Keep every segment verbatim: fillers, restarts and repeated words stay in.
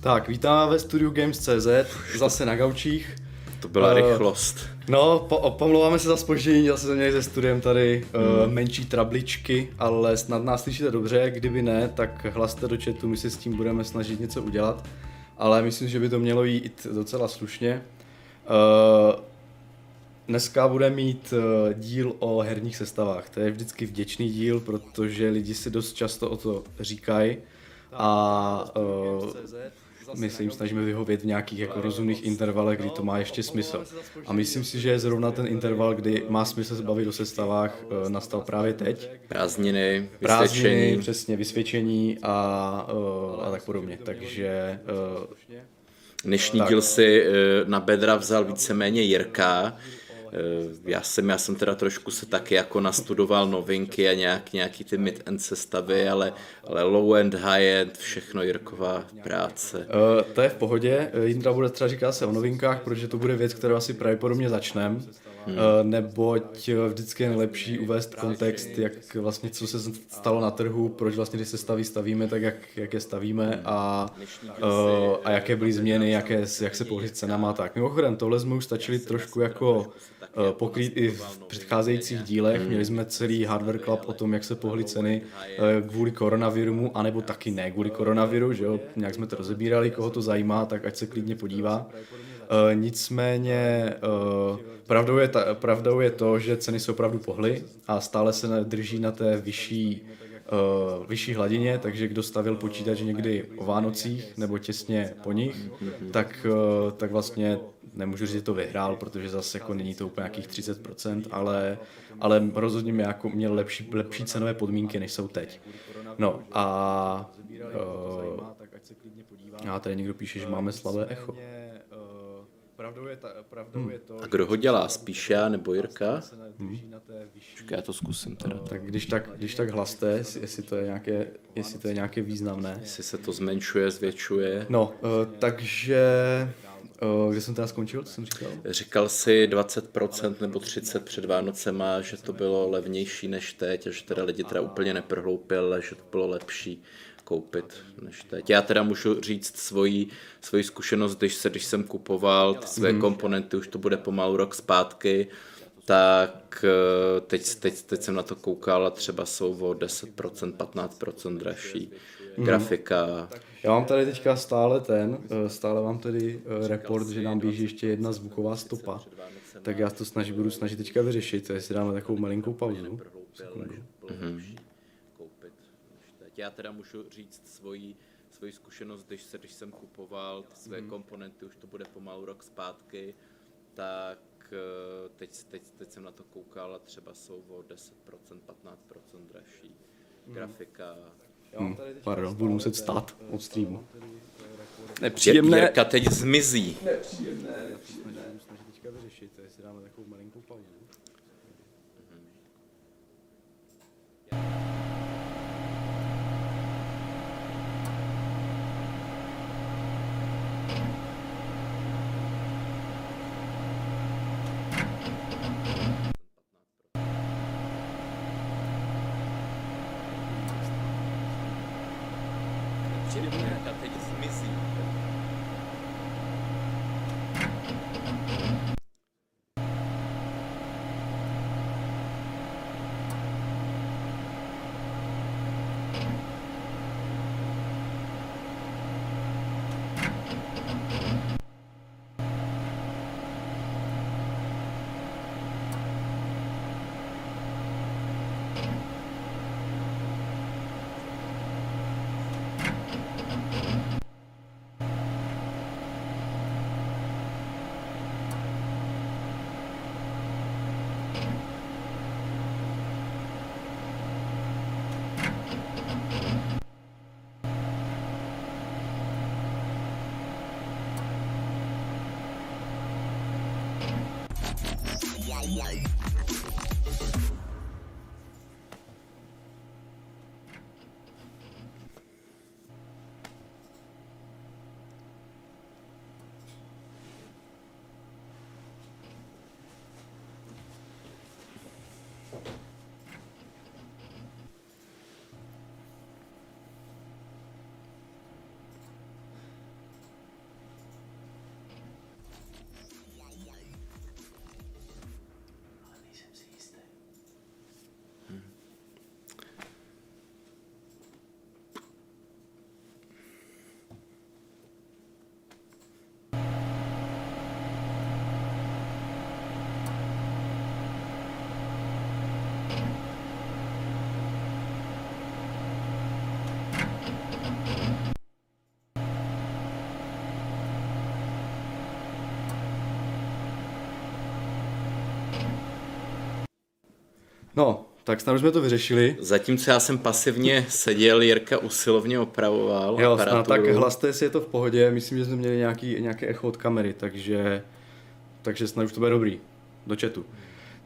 Tak, vítáme ve studiu Games tečka cé zet, zase na gaučích. To byla uh, rychlost. No, po- pomlouváme se za zpoždění, zase jsme měli se studiem tady uh, menší trabličky, ale snad nás slyšíte dobře, kdyby ne, tak hlaste do chatu, my se s tím budeme snažit něco udělat, ale myslím, že by to mělo jít docela slušně. Uh, Dneska budeme mít díl o herních sestavách, to je vždycky vděčný díl, protože lidi si dost často o to říkají a uh, my se jim snažíme vyhovět v nějakých jako rozumných intervalech, kdy to má ještě smysl. A myslím si, že zrovna ten interval, kdy má smysl se bavit o sestavách, nastal právě teď. Prázdniny, vysvědčení. Prázdniny, přesně, vysvědčení a, uh, a tak podobně, takže... Uh, dnešní tak. díl si uh, na bedra vzal víceméně Jirka. Já jsem, já jsem teda trošku se taky jako nastudoval novinky a nějak, nějaký ty mid-end sestavy, ale, ale low-end, high-end, všechno Jirková práce. Uh, to je v pohodě, Jindra bude třeba říkat se o novinkách, protože to bude věc, kterou asi pravděpodobně začneme, hmm. uh, neboť vždycky je nejlepší uvést kontext, jak vlastně co se stalo na trhu, proč vlastně když se staví stavíme, tak jak, jak je stavíme a, uh, a jaké byly změny, jaké, jak se pohly cenama a tak. Mimochodem, tohle jsme už stačili trošku jako pokrýt i v předcházejících dílech. Měli jsme celý Hardware Club o tom, jak se pohly ceny kvůli koronaviru, anebo taky ne kvůli koronaviru, že jo? Nějak jsme to rozebírali, koho to zajímá, tak ať se klidně podívá. Nicméně pravdou je, ta, pravdou je to, že ceny se opravdu pohly a stále se drží na té vyšší, vyšší hladině, takže kdo stavil počítač někdy o Vánocích nebo těsně po nich, tak, tak vlastně nemůžu říct, že to vyhrál, protože zase jako není to úplně nějakých třicet procent, ale, ale rozhodně mě jako měl lepší, lepší cenové podmínky, než jsou teď. No a uh, a tady někdo píše, že máme slabé echo. Hmm. A kdo ho dělá? Spíš já nebo Jirka? Hmm. Já to zkusím teda. Tak když tak, když tak hlaste, jestli to je nějaké, jestli to je nějaké významné. Jestli se to zmenšuje, zvětšuje. No, uh, takže... Kde jsem teda skončil, co jsem říkal? Říkal jsi dvacet procent nebo třicet procent před Vánocema, že to bylo levnější než teď a že teda lidi teda úplně neprohloupili, ale že to bylo lepší koupit než teď. Já teda můžu říct svoji, svoji zkušenost, když, se, když jsem kupoval ty své mm. komponenty, už to bude pomalu rok zpátky, tak teď, teď, teď jsem na to koukal a třeba jsou o deset procent, patnáct procent dražší. Grafika. Mm. Já mám tady teďka stále ten, stále mám tady report, že nám běží ještě jedna zvuková stopa, tak já to snaží, budu snažit teďka vyřešit, jestli dáme takovou malinkou pauzu. Mm. Já teda můžu říct svoji, svoji zkušenost, když, se, když jsem kupoval své mm. komponenty, už to bude pomalu rok zpátky, tak teď, teď, teď jsem na to koukal a třeba jsou o deset procent, patnáct procent dražší. Grafika. Hmm, pardon, budu muset stát od streamu. Nepříjemné. Jirka teď zmizí. Nepříjemné. Nepříjemné. No, tak snad už jsme to vyřešili. Zatímco já jsem pasivně seděl, Jirka usilovně opravoval jo, aparaturu. Tak hlaste, jestli je to v pohodě, myslím, že jsme měli nějaký, nějaké echo od kamery, takže, takže snad už to bude dobrý, do chatu.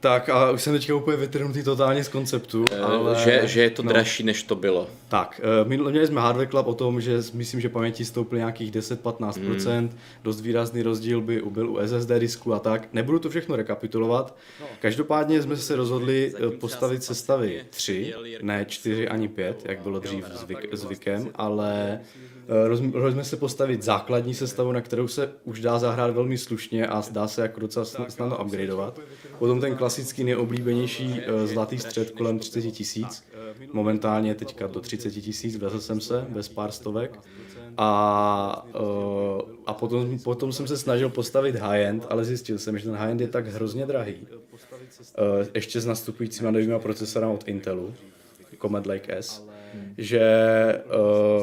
Tak a už jsem teďka úplně vytrhnutý totálně z konceptu. E, ale... že, že je to no. dražší, než to bylo. Tak, minulé měli jsme Hardware Club o tom, že myslím, že paměti stouply nějakých deset až patnáct procent, mm. dost výrazný rozdíl by byl u S S D disku a tak. Nebudu to všechno rekapitulovat. No. Každopádně jsme se rozhodli Zatím postavit sestavy tři, ne čtyři ani pět, jak bylo dřív zvyk, zvykem, ale rozhodli jsme se postavit základní sestavu, na kterou se už dá zahrát velmi slušně a dá se jako docela snadno upgradeovat. Potom ten klasický nejoblíbenější zlatý střed kolem třicet tisíc, momentálně teďka do třicet tisíc, vezl jsem se, bez pár stovek. A, a potom, potom jsem se snažil postavit high-end, ale zjistil jsem, že ten high-end je tak hrozně drahý. Ještě s nastupujícíma novýma procesorama od Intelu, Comet Lake S. Hmm. Že,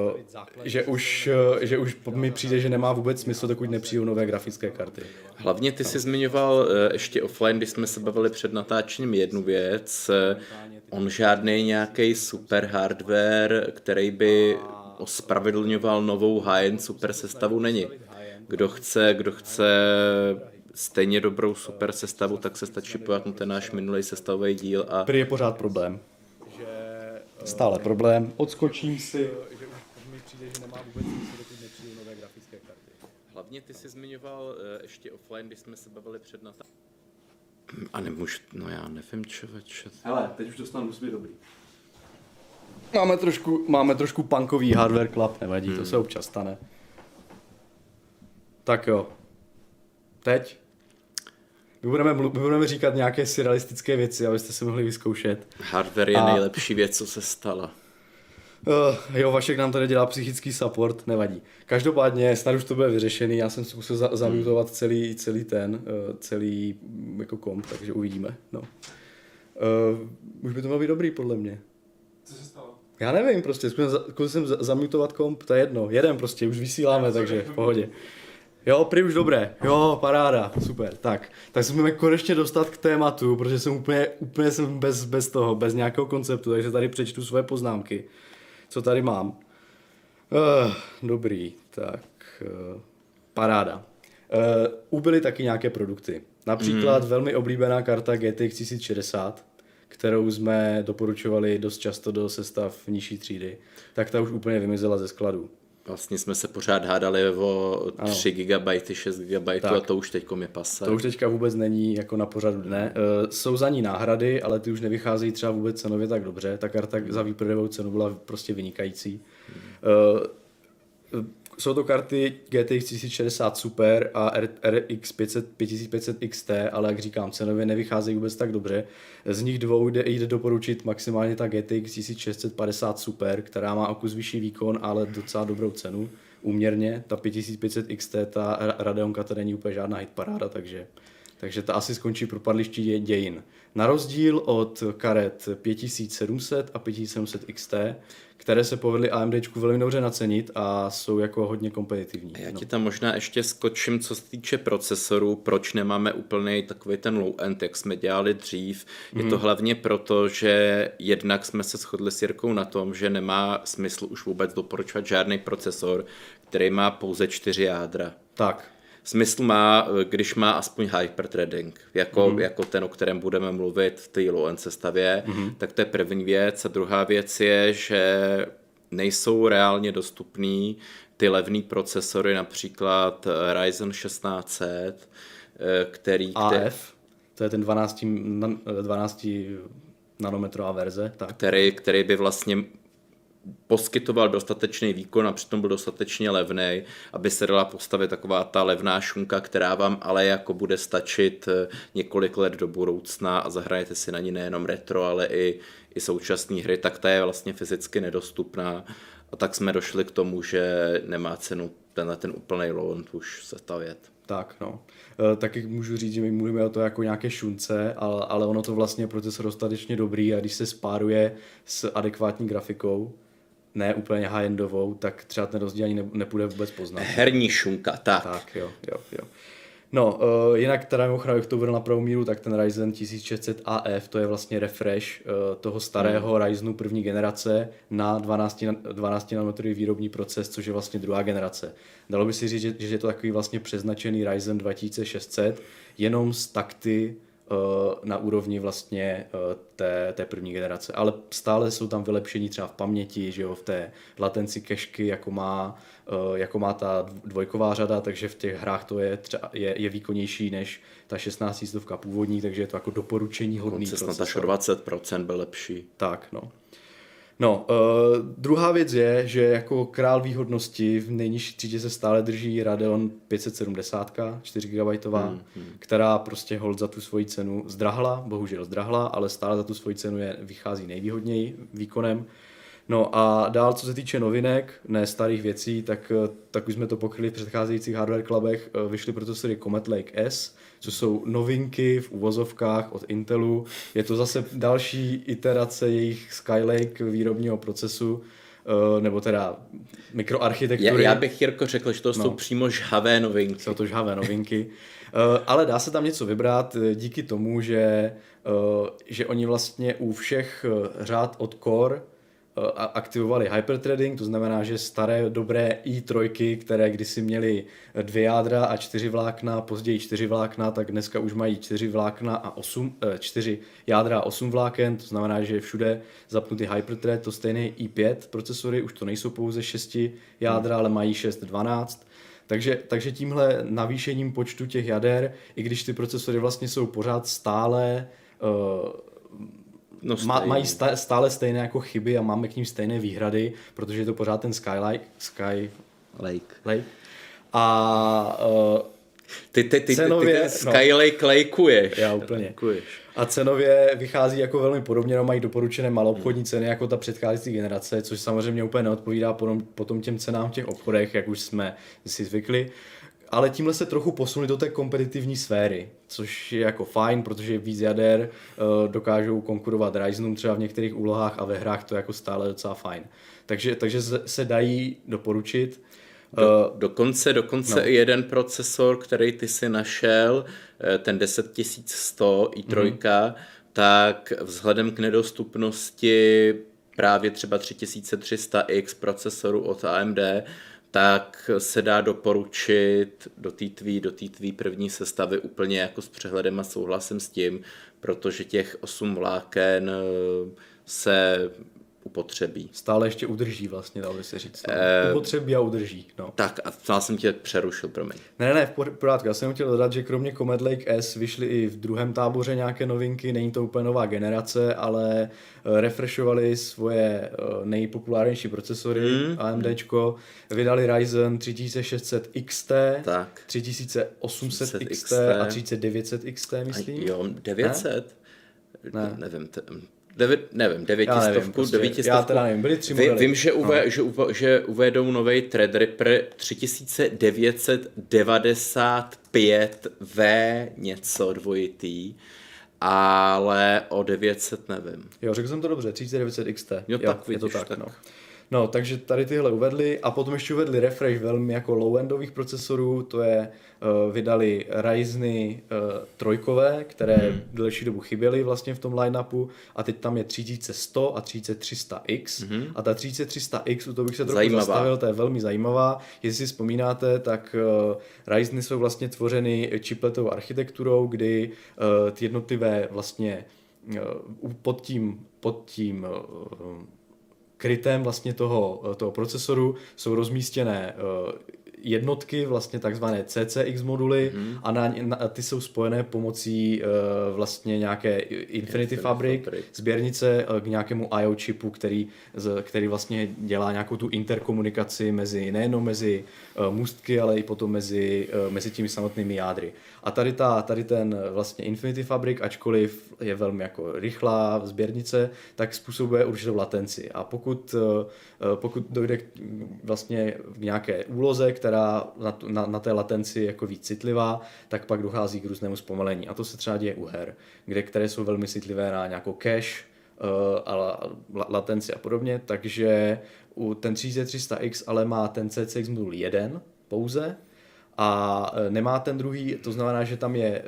uh, že, už, že už mi přijde, že nemá vůbec smysl, dokud nepřijdou nové grafické karty. Hlavně ty jsi zmiňoval ještě offline, když jsme se bavili před natáčením, jednu věc. On žádný nějaký super hardware, který by ospravedlňoval novou high-end super sestavu, není. Kdo chce, kdo chce... stejně dobrou super sestavu, tak se stačí pojat na ten náš minulý sestavový díl. A... prý je pořád problém. Stále problém, odskočím si. Hlavně ty jsi zmiňoval ještě offline, když jsme se bavili před nata... A nemůžu, no já nevím, čověče. Hele, teď už dostanu musí být dobrý. Máme trošku, máme trošku punkový Hardware Club, nevadí, hmm. to se občas stane. Tak jo. Teď? My budeme, my budeme říkat nějaké surrealistické věci, abyste se mohli vyzkoušet. Hardware je a... nejlepší věc, co se stala. Uh, jo, Vašek nám tady dělá psychický support, nevadí. Každopádně snad už to bude vyřešený, já jsem zkusil za- zamutovat celý, celý ten, uh, celý jako komp, takže uvidíme. No. Uh, už by to mělo být dobrý, podle mě. Co se stalo? Já nevím prostě, zkusil jsem za- zamutovat komp, to je jedno, jeden prostě, už vysíláme, takže v pohodě. Jo, prý už dobré. Jo, paráda, super. Tak, tak se můžeme konečně dostat k tématu, protože jsem úplně, úplně jsem bez, bez toho, bez nějakého konceptu, takže tady přečtu svoje poznámky, co tady mám. Uh, dobrý, tak, uh, paráda. Uh, ubyly taky nějaké produkty. Například mm. velmi oblíbená karta G T X tisíc šedesát, kterou jsme doporučovali dost často do sestav nižší třídy, tak ta už úplně vymizela ze skladu. Vlastně jsme se pořád hádali o tři gigabajty, šest gigabajtů a to už teďkom je pase. To už teďka vůbec není jako na pořadu dne. E, jsou za ní náhrady, ale ty už nevycházejí třeba vůbec cenově tak dobře. Ta karta za výprodejovou cenu byla prostě vynikající. E, jsou to karty G T X tisíc šedesát Super a R X pět set, pět set pět set X T, ale jak říkám, cenově nevycházejí vůbec tak dobře. Z nich dvou jde, jde doporučit maximálně ta G T X tisíc šest set padesát Super, která má o kus vyšší výkon, ale docela dobrou cenu. Uměrně, ta pět set pět set X T, ta Radeonka, to není úplně žádná hitparáda, takže, takže ta asi skončí propadlišti dějin. Na rozdíl od karet pět sedm set a pět sedm set X T, které se povedly AMDčku velmi dobře nacenit a jsou jako hodně kompetitivní. A já ti tam možná ještě skočím, co se týče procesorů, proč nemáme úplnej takový ten low-end, jak jsme dělali dřív. Mm. Je to hlavně proto, že jednak jsme se shodli s Jirkou na tom, že nemá smysl už vůbec doporučovat žádný procesor, který má pouze čtyři jádra. Tak. Smysl má, když má aspoň hyperthreading, jako, mm. jako ten, o kterém budeme mluvit v té low-end sestavě, mm. tak to je první věc. A druhá věc je, že nejsou reálně dostupný ty levný procesory, například Ryzen šestnáct set, který... A F, to je ten dvanáct, dvanáct nanometrová verze. Tak. Který, který by vlastně... poskytoval dostatečný výkon a přitom byl dostatečně levný, aby se dala postavit taková ta levná šunka, která vám ale jako bude stačit několik let do budoucna a zahrajete si na ní nejenom retro, ale i, i současné hry, tak ta je vlastně fyzicky nedostupná a tak jsme došli k tomu, že nemá cenu tenhle ten úplný low-end už se stavět. Tak no, e, taky můžu říct, že my mluvíme o to jako nějaké šunce, ale, ale ono to vlastně je procesor dostatečně dobrý a když se spáruje s adekvátní grafikou, ne úplně high-endovou, tak třeba ten rozdíl ani nepůjde vůbec poznat. Herní šunka, tak. Tak, jo, jo, jo. No, uh, jinak teda mimochodem, jak to uvedl na pravou míru, tak ten Ryzen tisíc šest set A F, to je vlastně refresh uh, toho starého mm. Ryzenu první generace na dvanáct nanometrový výrobní proces, což je vlastně druhá generace. Dalo by si říct, že, že je to takový vlastně přeznačený Ryzen dva tisíce šest set, jenom z takty uh, na úrovni vlastně uh, té, té první generace. Ale stále jsou tam vylepšení třeba v paměti, že jo, v té latenci kešky, jako má... jako má ta dvojková řada, takže v těch hrách to je, třeba, je, je výkonnější než ta šestnáctistovka původní, takže je to jako doporučení hodný proces. Až o dvacet procent byl lepší. Tak, no. No, uh, druhá věc je, že jako král výhodnosti v nejnižší třídě se stále drží Radeon pět set sedmdesát, čtyři gigabajty, hmm, hmm. která prostě hold za tu svoji cenu zdrahla, bohužel zdrahla, ale stále za tu svoji cenu je, vychází nejvýhodněji výkonem. No a dál, co se týče novinek, ne starých věcí, tak, tak už jsme to pokryli v předcházejících Hardware Clubech, vyšly procesory Comet Lake S, co jsou novinky v uvozovkách od Intelu. Je to zase další iterace jejich Skylake výrobního procesu, nebo teda mikroarchitektury. Já, já bych, Jirko, řekl, že to jsou no. přímo žhavé novinky. Jsou to žhavé novinky, ale dá se tam něco vybrat díky tomu, že, že oni vlastně u všech řád od Core aktivovali hyperthreading, to znamená, že staré dobré i tři, které kdysi měly dvě jádra a čtyři vlákna, později čtyři vlákna, tak dneska už mají čtyři vlákna a osm, čtyři jádra a osm vláken, to znamená, že je všude zapnutý hyperthread, to stejné i pět procesory, už to nejsou pouze šest jádra, ale mají šest dvanáct. Takže, takže tímhle navýšením počtu těch jader, i když ty procesory vlastně jsou pořád stále uh, No mají stále stejné jako chyby a máme k ním stejné výhrady, protože je to pořád ten Skylake. Sky... Lake. Lake. A uh, ty, ty, ty, cenově... Ty, ty, ty Skylake no, lejkuješ. Já úplně. Lejkuješ. A cenově vychází jako velmi podobně, no mají doporučené maloobchodní ceny jako ta předcházející generace, což samozřejmě úplně neodpovídá potom, potom těm cenám v těch obchodech, jak už jsme si zvykli. Ale tímhle se trochu posunuli do té kompetitivní sféry, což je jako fajn, protože víc jader dokážou konkurovat Ryzenům třeba v některých úlohách a ve hrách to je jako stále docela fajn. Takže, takže se dají doporučit. Do, dokonce dokonce no. jeden procesor, který ty si našel, ten deset tisíc sto i tři, mm-hmm. tak vzhledem k nedostupnosti právě třeba tři tisíce tři sta X procesoru od A M D, tak se dá doporučit do té tvý, do té tvý první sestavy úplně jako s přehledem a souhlasem s tím, protože těch osm vláken se upotřebí. Stále ještě udrží vlastně, dalo by se říct. E... Upotřebí a udrží. No. Tak a já jsem tě přerušil, promiň. Ne, ne, v pořádku. Já jsem chtěl dodat, že kromě Comet Lake S vyšly i v druhém táboře nějaké novinky, není to úplně nová generace, ale refreshovali svoje nejpopulárnější procesory, mm. AMDčko, vydali Ryzen tři tisíce šest set X T, tak. tři tisíce osm set X T a tři tisíce devět set X T, myslím. A jo, devět set? Ne? Ne. Nevím, t- Devět, nevím, devětistovku, prostě, devětistovku. Já nevím, byly tři modely. Vím, že, uve, no. že, uve, že uvedou novej Threadripper tři tisíce devět set devadesát pět V něco dvojitý, ale o devět set nevím. Jo, řekl jsem to dobře, tři tisíce devět set X T. Jo, tak jo, vidíš, je to tak, tak. No. No, takže tady tyhle uvedli a potom ještě uvedli refresh velmi jako low-endových procesorů, to je, uh, vydali Ryzeny uh, trojkové, které hmm. delší dobu chyběly vlastně v tom line-upu a teď tam je tři tisíce sto a tři tisíce tři sta X hmm. a ta tři tisíce tři sta X, u toho bych se trochu zajímavá. zastavil, to je velmi zajímavá, jestli si vzpomínáte, tak uh, Ryzeny jsou vlastně tvořeny chipletovou architekturou, kdy uh, ty jednotlivé vlastně uh, pod tím, pod tím uh, krytem vlastně toho, toho procesoru jsou rozmístěné jednotky, vlastně takzvané C C X moduly mm. a na, na, ty jsou spojené pomocí vlastně nějaké Infinity Fabric, Fabric, sběrnice k nějakému I O čipu, který, který vlastně dělá nějakou tu interkomunikaci mezi, nejenom mezi můstky, ale i potom mezi, mezi těmi samotnými jádry. A tady, ta, tady ten vlastně Infinity Fabric, ačkoliv je velmi jako rychlá sběrnice, tak způsobuje určitou latenci. A pokud, pokud dojde k, vlastně k nějaké úloze, která na, na, na té latenci je jako víc citlivá, tak pak dochází k různému zpomalení. A to se třeba děje u her, kde, které jsou velmi citlivé na nějakou cache a latenci a podobně. Takže ten tři tisíce tři sta X ale má ten C C X modul jeden pouze, a nemá ten druhý, to znamená, že tam je,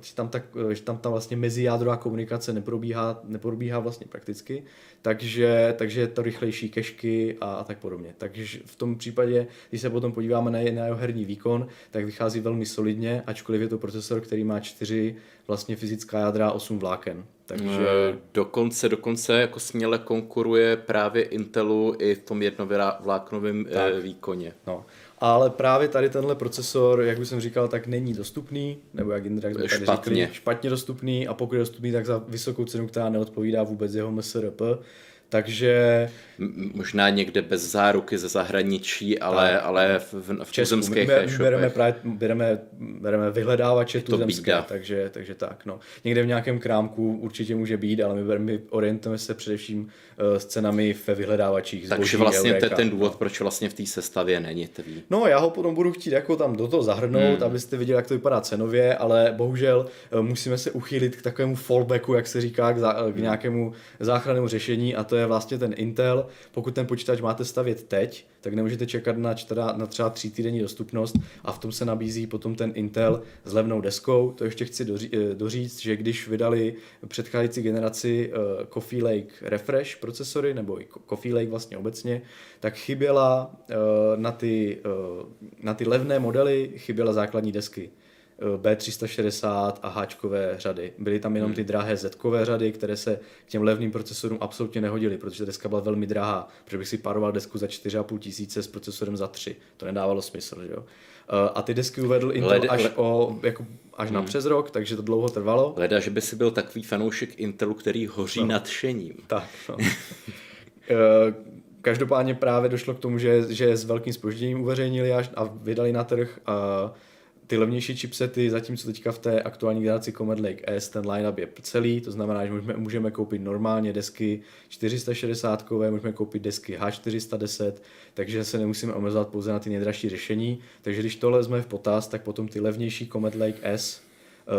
že tam, tak, že tam ta vlastně mezijádrová komunikace neprobíhá, neprobíhá vlastně prakticky, takže, takže je to rychlejší kešky a, a tak podobně. Takže v tom případě, když se potom podíváme na, na jeho herní výkon, tak vychází velmi solidně, ačkoliv je to procesor, který má čtyři vlastně fyzická jádra a osm vláken. Takže dokonce, dokonce jako směle konkuruje právě Intelu i v tom jednovláknovém výkoně. No. Ale právě tady tenhle procesor, jak už jsem říkal, tak není dostupný, nebo jak jinak jsme tady řekli, špatně dostupný, a pokud je dostupný, tak za vysokou cenu, která neodpovídá vůbec jeho M S R P. Takže možná někde bez záruky ze zahraničí, ale, ale v, v, v tuzemských e-shopech. Bereme, bereme vyhledávače tuzemské, takže, takže tak. No. Někde v nějakém krámku určitě může být, ale my, bereme, my orientujeme se především uh, s cenami ve vyhledávačích. Takže vlastně to je ten důvod, proč vlastně v té sestavě není tvý. No, já ho potom budu chtít jako tam do toho zahrnout, hmm. abyste viděli, jak to vypadá cenově, ale bohužel uh, musíme se uchýlit k takovému fallbacku, jak se říká, k, zá, k nějakému záchrannému řešení, a to je vlastně ten Intel. Pokud ten počítač máte stavět teď, tak nemůžete čekat na, čtyra, na třeba tří týdenní dostupnost, a v tom se nabízí potom ten Intel s levnou deskou. To ještě chci doří, doříct, že když vydali předcházející generaci uh, Coffee Lake Refresh procesory, nebo i Coffee Lake vlastně obecně, tak chyběla uh, na, ty, uh, na ty levné modely chyběla základní desky B tři sta šedesát a háčkové řady. Byly tam jenom ty drahé zetkové řady, které se k těm levným procesorům absolutně nehodily, protože deska byla velmi drahá, protože bych si pároval desku za čtyři a půl tisíce s procesorem za tři. To nedávalo smysl, že jo? A ty desky uvedl Intel Lede, až, o, jako, až hmm. na přes rok, takže to dlouho trvalo. Leda, že by si byl takový fanoušek Intelu, který hoří no. nadšením. Tak, no. Každopádně právě došlo k tomu, že, že s velkým zpožděním uveřejnili až a vydali na trh a ty levnější chipsety, zatímco teďka v té aktuální generaci Comet Lake S ten line-up je celý, to znamená, že můžeme, můžeme koupit normálně desky čtyři sta šedesát, můžeme koupit desky H čtyři sta deset, takže se nemusíme omezovat pouze na ty nejdražší řešení. Takže když tohle vezmeme v potaz, tak potom ty levnější Comet Lake S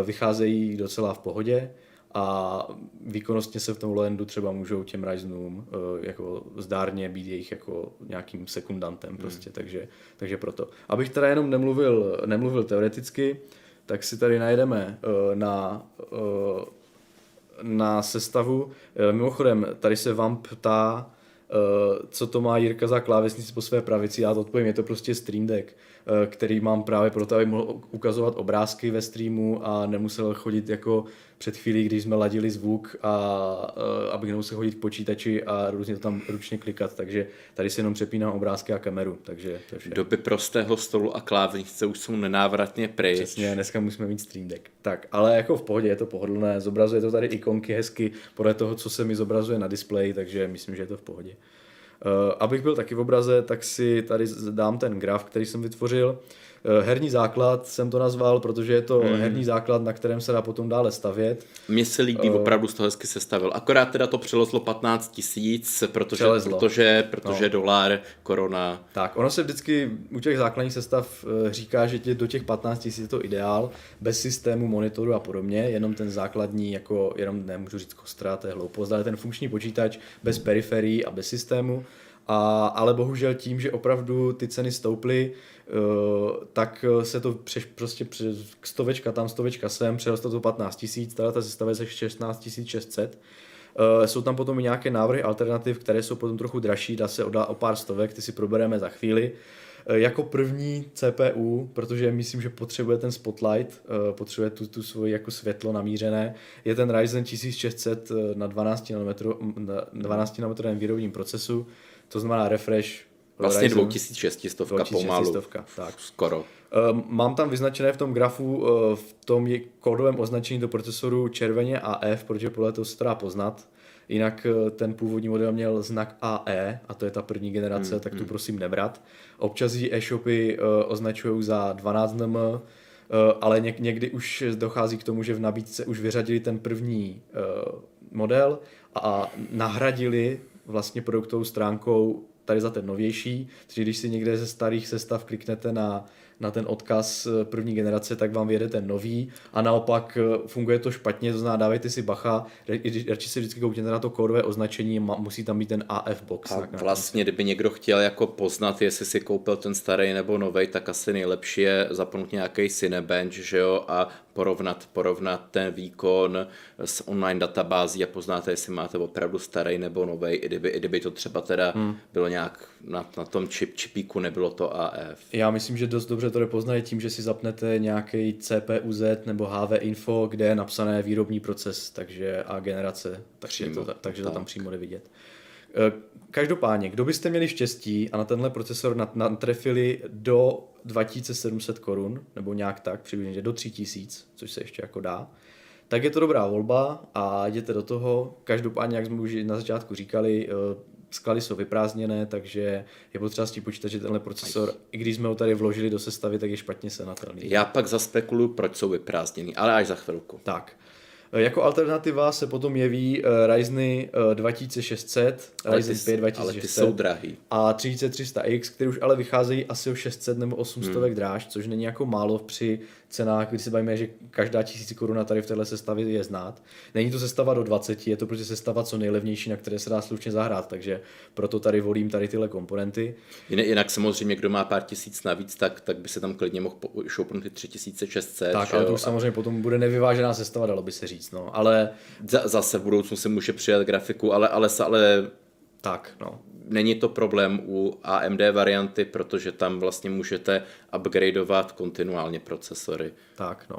vycházejí docela v pohodě a výkonnostně se v tom landu třeba můžou těm Ryzenům jako zdárně být jejich jako nějakým sekundantem prostě, hmm. takže, takže proto. Abych teda jenom nemluvil, nemluvil teoreticky, tak si tady najdeme na, na sestavu. Mimochodem, tady se vám ptá, co to má Jirka za klávesnici po své pravici, já to odpovím, je to prostě Stream Deck, který mám právě proto, aby mohl ukazovat obrázky ve streamu a nemusel chodit jako před chvílí, když jsme ladili zvuk, a abych nemusel chodit k počítači a různě to tam ručně klikat, takže tady si jenom přepínám obrázky a kameru, takže to je vše. Doby prostého stolu a klávesnice už jsou nenávratně pryč. Přesně, dneska musíme mít Stream Deck. Tak, ale jako v pohodě, je to pohodlné, zobrazuje to tady ikonky hezky podle toho, co se mi zobrazuje na displeji, takže myslím, že je to v pohodě. Abych byl taky v obraze, tak si tady dám ten graf, který jsem vytvořil. Herní základ jsem to nazval, protože je to hmm. herní základ, na kterém se dá potom dále stavět. Mně se líbí, uh, opravdu z toho hezky sestavil. Akorát teda to přelezlo patnáct tisíc, protože, protože, protože no. dolar, korona. Tak, ono se vždycky u těch základních sestav říká, že tě do těch patnáct tisíc je to ideál, bez systému, monitoru a podobně, jenom ten základní, jako jenom nemůžu říct kostra, to je hloupost, ale ten funkční počítač bez periferií a bez systému. A, ale bohužel tím, že opravdu ty ceny stouply, uh, tak se to přeš, prostě přes stovečka tam, stovečka sem, přerostlo to patnáct tisíc, tato sestava je šestnáct tisíc šest set. Uh, jsou tam potom i nějaké návrhy alternativ, které jsou potom trochu dražší, dá se odá o pár stovek, ty si probereme za chvíli. Uh, jako první C P U, protože myslím, že potřebuje ten spotlight, uh, potřebuje tu, tu svoji jako světlo namířené, je ten Ryzen tisíc šest set na dvanáct nanometrovém výrobním procesu. To znamená refresh vlastně Ryzen, dva tisíce šest set pomalu, tak. skoro. Mám tam vyznačené v tom grafu, v tom kódovém označení do procesoru červeně A F, protože podle toho se to dá poznat. Jinak ten původní model měl znak A E, a to je ta první generace, mm, tak tu mm. prosím nebrat. Občas e-shopy označují za dvanáct nanometrů, ale někdy už dochází k tomu, že v nabídce už vyřadili ten první model a nahradili vlastně produktovou stránkou tady za ten novější, takže když si někde ze starých sestav kliknete na na ten odkaz první generace, tak vám vyjede ten nový a naopak funguje to špatně, to znamená, dávejte si bacha, radši se vždycky koukněte na to kórové označení, musí tam být ten A F box. A vlastně, kdyby někdo chtěl jako poznat, jestli si koupil ten starý nebo novej, tak asi nejlepší je zapnout nějaký Cinebench, že jo, a porovnat, porovnat ten výkon s online databází a poznáte, jestli máte opravdu starý nebo novej, i kdyby, i kdyby to třeba teda hmm. bylo nějak na, na tom čip, čipíku, nebylo to A F. Já myslím, že dost dobře to dopoznají tím, že si zapnete nějaký C P U Z nebo H V Info, kde je napsané výrobní proces, takže a generace, takže, to, takže tak. to tam přímo jde vidět. Každopádně, kdo byste měli štěstí a na tenhle procesor natrefili do dva tisíce sedm set korun, nebo nějak tak, přibližně do tři tisíce, což se ještě jako dá, tak je to dobrá volba a jděte do toho. Každopádně, jak jsme už na začátku říkali, sklady jsou vyprázdněné, takže je potřeba s tím počítat, že tenhle procesor, i když jsme ho tady vložili do sestavy, tak je špatně sehnatelný. Já pak zaspekuluju, proč jsou vyprázdněný, ale až za chvilku. Tak. Jako alternativa se potom jeví Ryzeny dva tisíce šest set, Ryzen pět dva tisíce šest set, ale ty jsou drahý. A třicet tři sta X, které už ale vycházejí asi o šest set nebo osm set hmm. dráž, což není jako málo při cenách, když se bavíme, že každá tisíc koruna tady v téhle sestavě je znát. Není to sestava do dvaceti, je to prostě sestava co nejlevnější, na které se dá slušně zahrát, takže proto tady volím tady tyhle komponenty. Jinak samozřejmě, kdo má pár tisíc navíc, tak, tak by se tam klidně mohl šoupnout ty tři tisíce šest set. Tak, ale to už a... samozřejmě potom bude nevyvážená sestava, dalo by se říct. No, ale zase v budoucnu si může přidat grafiku, ale, ale, ale tak, no. Není to problém u A M D varianty, protože tam vlastně můžete upgradeovat kontinuálně procesory. Tak, no.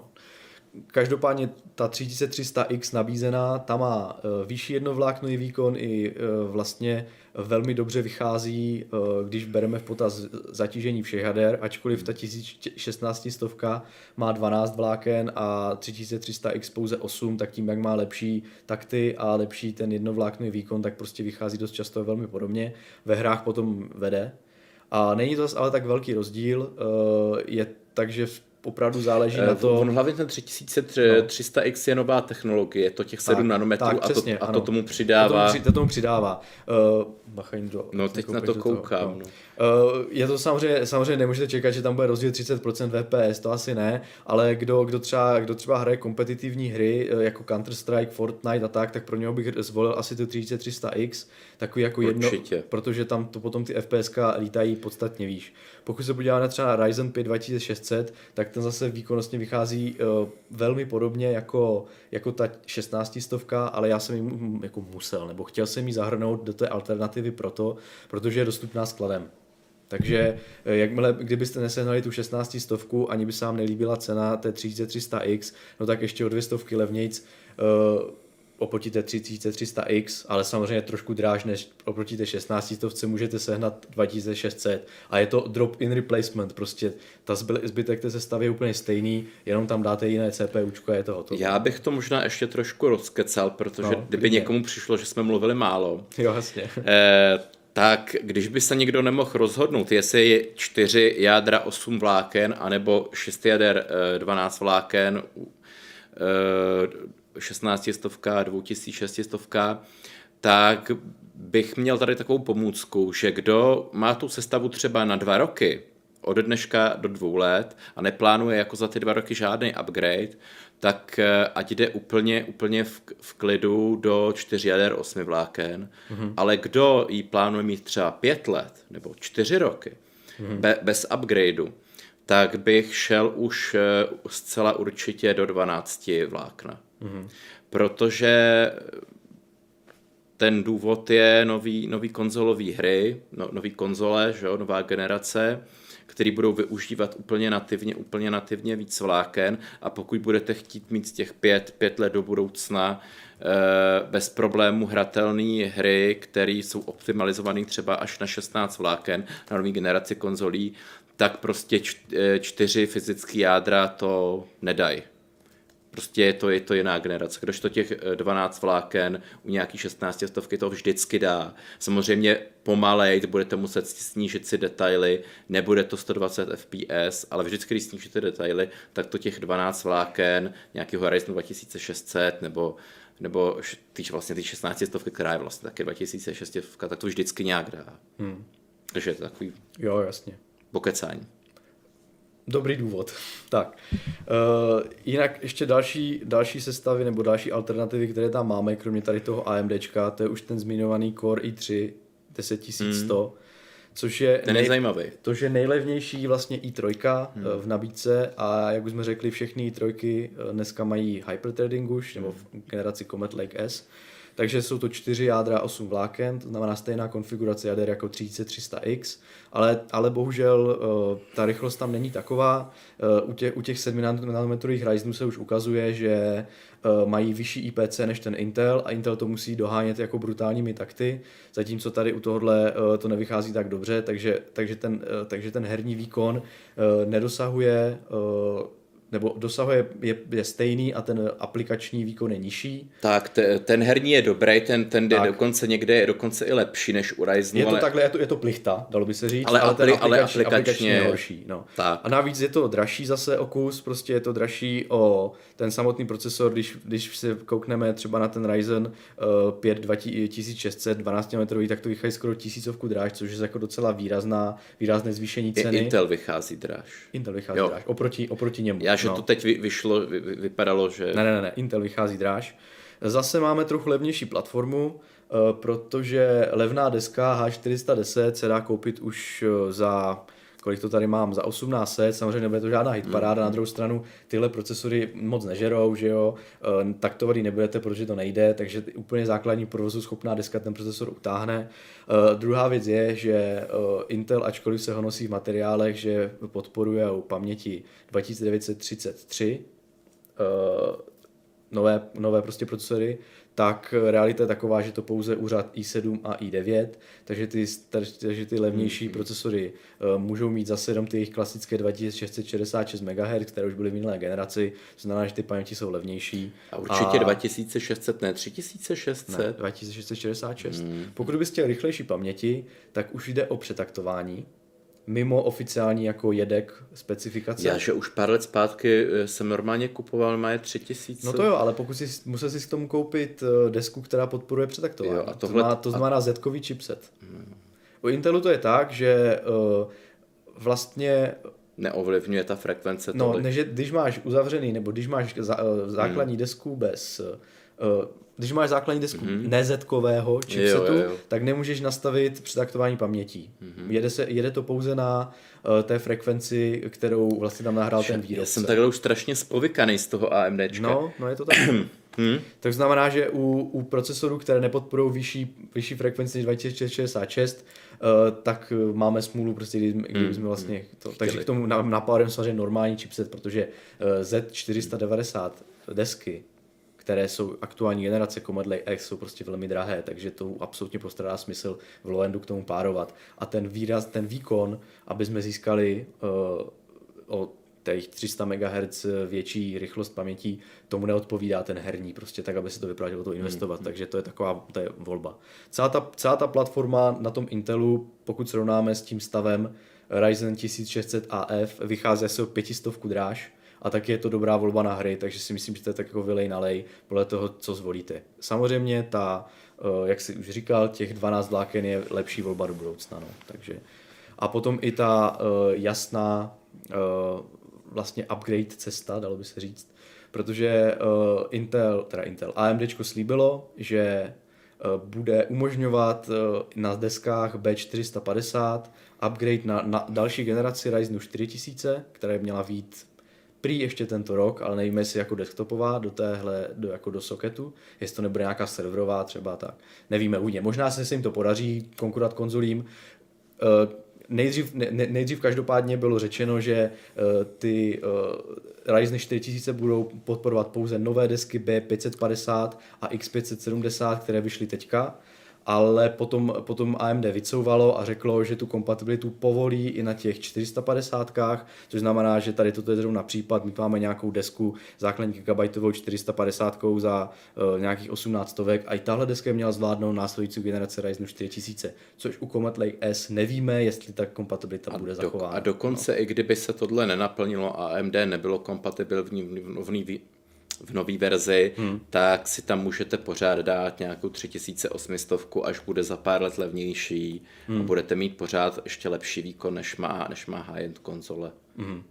Každopádně ta tři tisíce tři sta X nabízená, ta má vyšší jednovláknový výkon i vlastně velmi dobře vychází, když bereme v potaz zatížení všech jader, ačkoliv ta tisíc šestnáct stovka má dvanáct vláken a tři tisíce tři sta X pouze osm, tak tím, jak má lepší takty a lepší ten jednovláknový výkon, tak prostě vychází dost často velmi podobně. Ve hrách potom vede. A není to zase ale tak velký rozdíl, je takže opravdu záleží na to. On hlavně ten tři tisíce tři sta X je nová technologie, je to těch sedm nanometrů tak, a, to, přesně, a to tomu přidává. To tomu, to tomu přidává. Uh, bacha, do, no teď na to koukám. Toho, no. No. Uh, je to samozřejmě, samozřejmě nemůžete čekat, že tam bude rozdíl třicet procent V P S, to asi ne, ale kdo, kdo, třeba, kdo třeba hraje kompetitivní hry jako Counter-Strike, Fortnite a tak, tak pro něho bych zvolil asi tu tři tisíce tři sta X, takový jako jedno, určitě. Protože tam to potom ty FPSka lítají podstatně výš. Pokud se podíváme třeba na Ryzen pět dva tisíce šest set, tak ten zase výkonnostně vychází uh, velmi podobně jako, jako ta šestnáctistovka, ale já jsem jim jako musel, nebo chtěl jsem ji zahrnout do té alternativy proto, protože je dostupná skladem. Takže jakmile, kdybyste nesehnali tu šestnáctistovku, ani by se vám nelíbila cena té tři tisíce tři sta X, no tak ještě o dvě stovky levnějc uh, oproti té tři tisíce tři sta X, ale samozřejmě trošku dráž než oproti té šestnáctistovce můžete sehnat dva tisíce šest set a je to drop in replacement, prostě ta zbytek té sestavy je úplně stejný, jenom tam dáte jiné CPUčko a je to hotovo. Já bych to možná ještě trošku rozkecal, protože no, kdyby mě. někomu přišlo, že jsme mluvili málo. Jo, jasně. Eh, tak když by se někdo nemohl rozhodnout, jestli je čtyři jádra osm vláken, anebo šest jader dvanáct vláken, eh, šestnáctistovka, dvě tisíce šest set, tak bych měl tady takovou pomůcku, že kdo má tu sestavu třeba na dva roky, od dneška do dvou let a neplánuje jako za ty dva roky žádný upgrade, tak ať jde úplně, úplně v, v klidu do čtyři jader osmi vláken, mm-hmm. ale kdo ji plánuje mít třeba pět let nebo čtyři roky mm-hmm. be, bez upgradeu, tak bych šel už zcela určitě do dvanácti vlákna. Mm-hmm. Protože ten důvod je nový, nový konzolový hry, no, nový konzole, že jo, nová generace, který budou využívat úplně nativně, úplně nativně víc vláken a pokud budete chtít mít z těch pět, pět let do budoucna e, bez problému hratelné hry, které jsou optimalizované třeba až na šestnáct vláken na nový generaci konzolí, tak prostě čtyři fyzické jádra to nedají. Prostě je to, je to jiná generace. Když to těch dvanáct vláken u nějaký šestnáctistovky to vždycky dá. Samozřejmě pomalej, budete muset snížit si detaily, nebude to sto dvacet F P S, ale vždycky, když snížíte detaily, tak to těch dvanáct vláken nějakého Ryzen dva tisíce šest set nebo, nebo ty, vlastně ty šestnáctistovky, která je vlastně taky dva tisíce šest set, tak to vždycky nějak dá. Hmm. Takže je to takový... Jo, jasně. Pokecání. dobrý důvod. Tak. Uh, jinak ještě další, další sestavy nebo další alternativy, které tam máme, kromě tady toho AMDčka, to je už ten zmiňovaný Core i tři deset tisíc sto, mm. což je, nej... to je nejlevnější vlastně i tři hmm. v nabídce, a jak už jsme řekli, všechny i tři dneska mají hyperthreading už, nebo v generaci Comet Lake S, takže jsou to čtyři jádra, osm vláken, to znamená stejná konfigurace jader jako třicet tři sta X, ale, ale bohužel ta rychlost tam není taková. U těch, u těch sedminanometrových Ryzenů se už ukazuje, že mají vyšší I P C než ten Intel a Intel to musí dohánět jako brutálními takty, zatímco tady u tohohle to nevychází tak dobře, takže, takže, ten, takže ten herní výkon nedosahuje, nebo dosahuje je, je stejný a ten aplikační výkon je nižší. Tak, te, ten herní je dobrý, ten, ten je dokonce někde je dokonce i lepší než u Ryzenu. Je to ale... takhle, je to, je to plichta, dalo by se říct, ale, ale apli, ten aplikač, ale aplikačně je horší. No. A navíc je to dražší zase o kus, prostě je to dražší o ten samotný procesor, když, když se koukneme třeba na ten Ryzen pět dva tisíce šest set, dvanáctimetrový, tak to vychází skoro tisícovku dráž, což je jako docela výrazná, výrazné zvýšení ceny. I Intel vychází dráž. Intel vychází jo. dráž, oproti, oproti němu. Já že no. to teď vyšlo, vy, vypadalo, že... Ne, ne, ne, Intel vychází dráž. Zase máme trochu levnější platformu, protože levná deska H čtyři sta deset se dá koupit už za, kolik to tady mám, za osmnáct set, samozřejmě nebude to žádná hitparáda, mm. na druhou stranu tyhle procesory moc nežerou, že jo, taktovat ji nebudete, protože to nejde, takže úplně základní provozu schopná deska ten procesor utáhne. Uh, druhá věc je, že uh, Intel, ačkoliv se honosí v materiálech, že podporuje u paměti dvacet devět třicet tři uh, nové, nové prostě procesory, tak realita je taková, že to pouze úřad i sedm a i devět, takže ty, takže ty levnější mm-hmm. procesory uh, můžou mít zase jenom ty jejich klasické dva tisíce šest set šedesát šest megahertzů, které už byly v minulé generaci, znamená, že ty paměti jsou levnější. A určitě a... dva tisíce šest set, ne tři tisíce šest set. Ne, dva tisíce šest set šedesát šest. Mm-hmm. Pokud bys chtěl rychlejší paměti, tak už jde o přetaktování, mimo oficiální jako jedek specifikace. Já, že už pár let zpátky jsem normálně kupoval, má je tři tisíce. No to jo, ale pokud jsi, musel jsi k tomu koupit desku, která podporuje přetaktování. Jo, a tohle... To má, to znamená a... Z-kový chipset. Hmm. U Intelu to je tak, že uh, vlastně... neovlivňuje ta frekvence tolik. No, než je, když máš uzavřený, nebo když máš za, uh, základní hmm. desku bez... Uh, když máš základní desku mm-hmm. nezetkového chipsetu, jo, jo, jo. tak nemůžeš nastavit přetaktování pamětí. Mm-hmm. Jede, se, jede to pouze na uh, té frekvenci, kterou vlastně tam nahrál že, ten výrobce. Já jsem takhle už strašně spovykaný z toho AMDčka. No, no je to tak. Hmm. Tak znamená, že u, u procesorů, které nepodporují vyšší, vyšší frekvenci dvacet šest šedesát šest, uh, tak máme smůlu, prostě, kdy, kdy jsme vlastně... Hmm. To, takže k tomu napádem samozřejmě normální chipset, protože uh, Z čtyři set devadesát desky, které jsou aktuální generace Comet Lake X, jsou prostě velmi drahé, takže to absolutně postrádá smysl v low-endu k tomu párovat. A ten výraz, ten výkon, aby jsme získali uh, o těch tři sta megahertzů větší rychlost paměti, tomu neodpovídá ten herní, prostě tak, aby se to vyplatilo to investovat, hmm. takže to je taková to je volba. Celá ta, celá ta platforma na tom Intelu, pokud srovnáme s tím stavem Ryzen tisíc šest set A F, vychází asi o pětistovku dráž, a taky je to dobrá volba na hry, takže si myslím, že to je tak jako vylej nalej podle toho, co zvolíte. Samozřejmě ta, jak jsi už říkal, těch dvanáct vláken je lepší volba do budoucna. No. Takže. A potom i ta jasná vlastně upgrade cesta, dalo by se říct, protože Intel, teda Intel, AMDčko slíbilo, že bude umožňovat na deskách B čtyři set padesát upgrade na, na další generaci Ryzenu čtyři tisíce, která měla být prý ještě tento rok, ale nevíme, jestli jako desktopová do téhle, do, jako do soketu, jestli to nebude nějaká serverová třeba, tak nevíme úplně. Možná se jim to podaří konkurovat konzolím. Nejdřív, ne, nejdřív každopádně bylo řečeno, že ty Ryzen čtyři tisíce budou podporovat pouze nové desky B pět set padesát a X pět set sedmdesát, které vyšly teďka, ale potom, potom A M D vycouvalo a řeklo, že tu kompatibilitu povolí i na těch čtyři sta padesátkách, což znamená, že tady toto je zrovna případ, my máme nějakou desku základní gigabajtovou čtyři sta padesát za uh, nějakých osmnáct stovek a i tahle deska měla zvládnout následující generaci Ryzenu čtyři tisíce, což u Comet Lake S nevíme, jestli ta kompatibilita a bude do, zachována. A dokonce no. i kdyby se tohle nenaplnilo a A M D nebylo kompatibilní v ní, v nový verzi, hmm. tak si tam můžete pořád dát nějakou tři tisíce osm set, až bude za pár let levnější hmm. a budete mít pořád ještě lepší výkon, než má, než má high-end konzole. Hmm.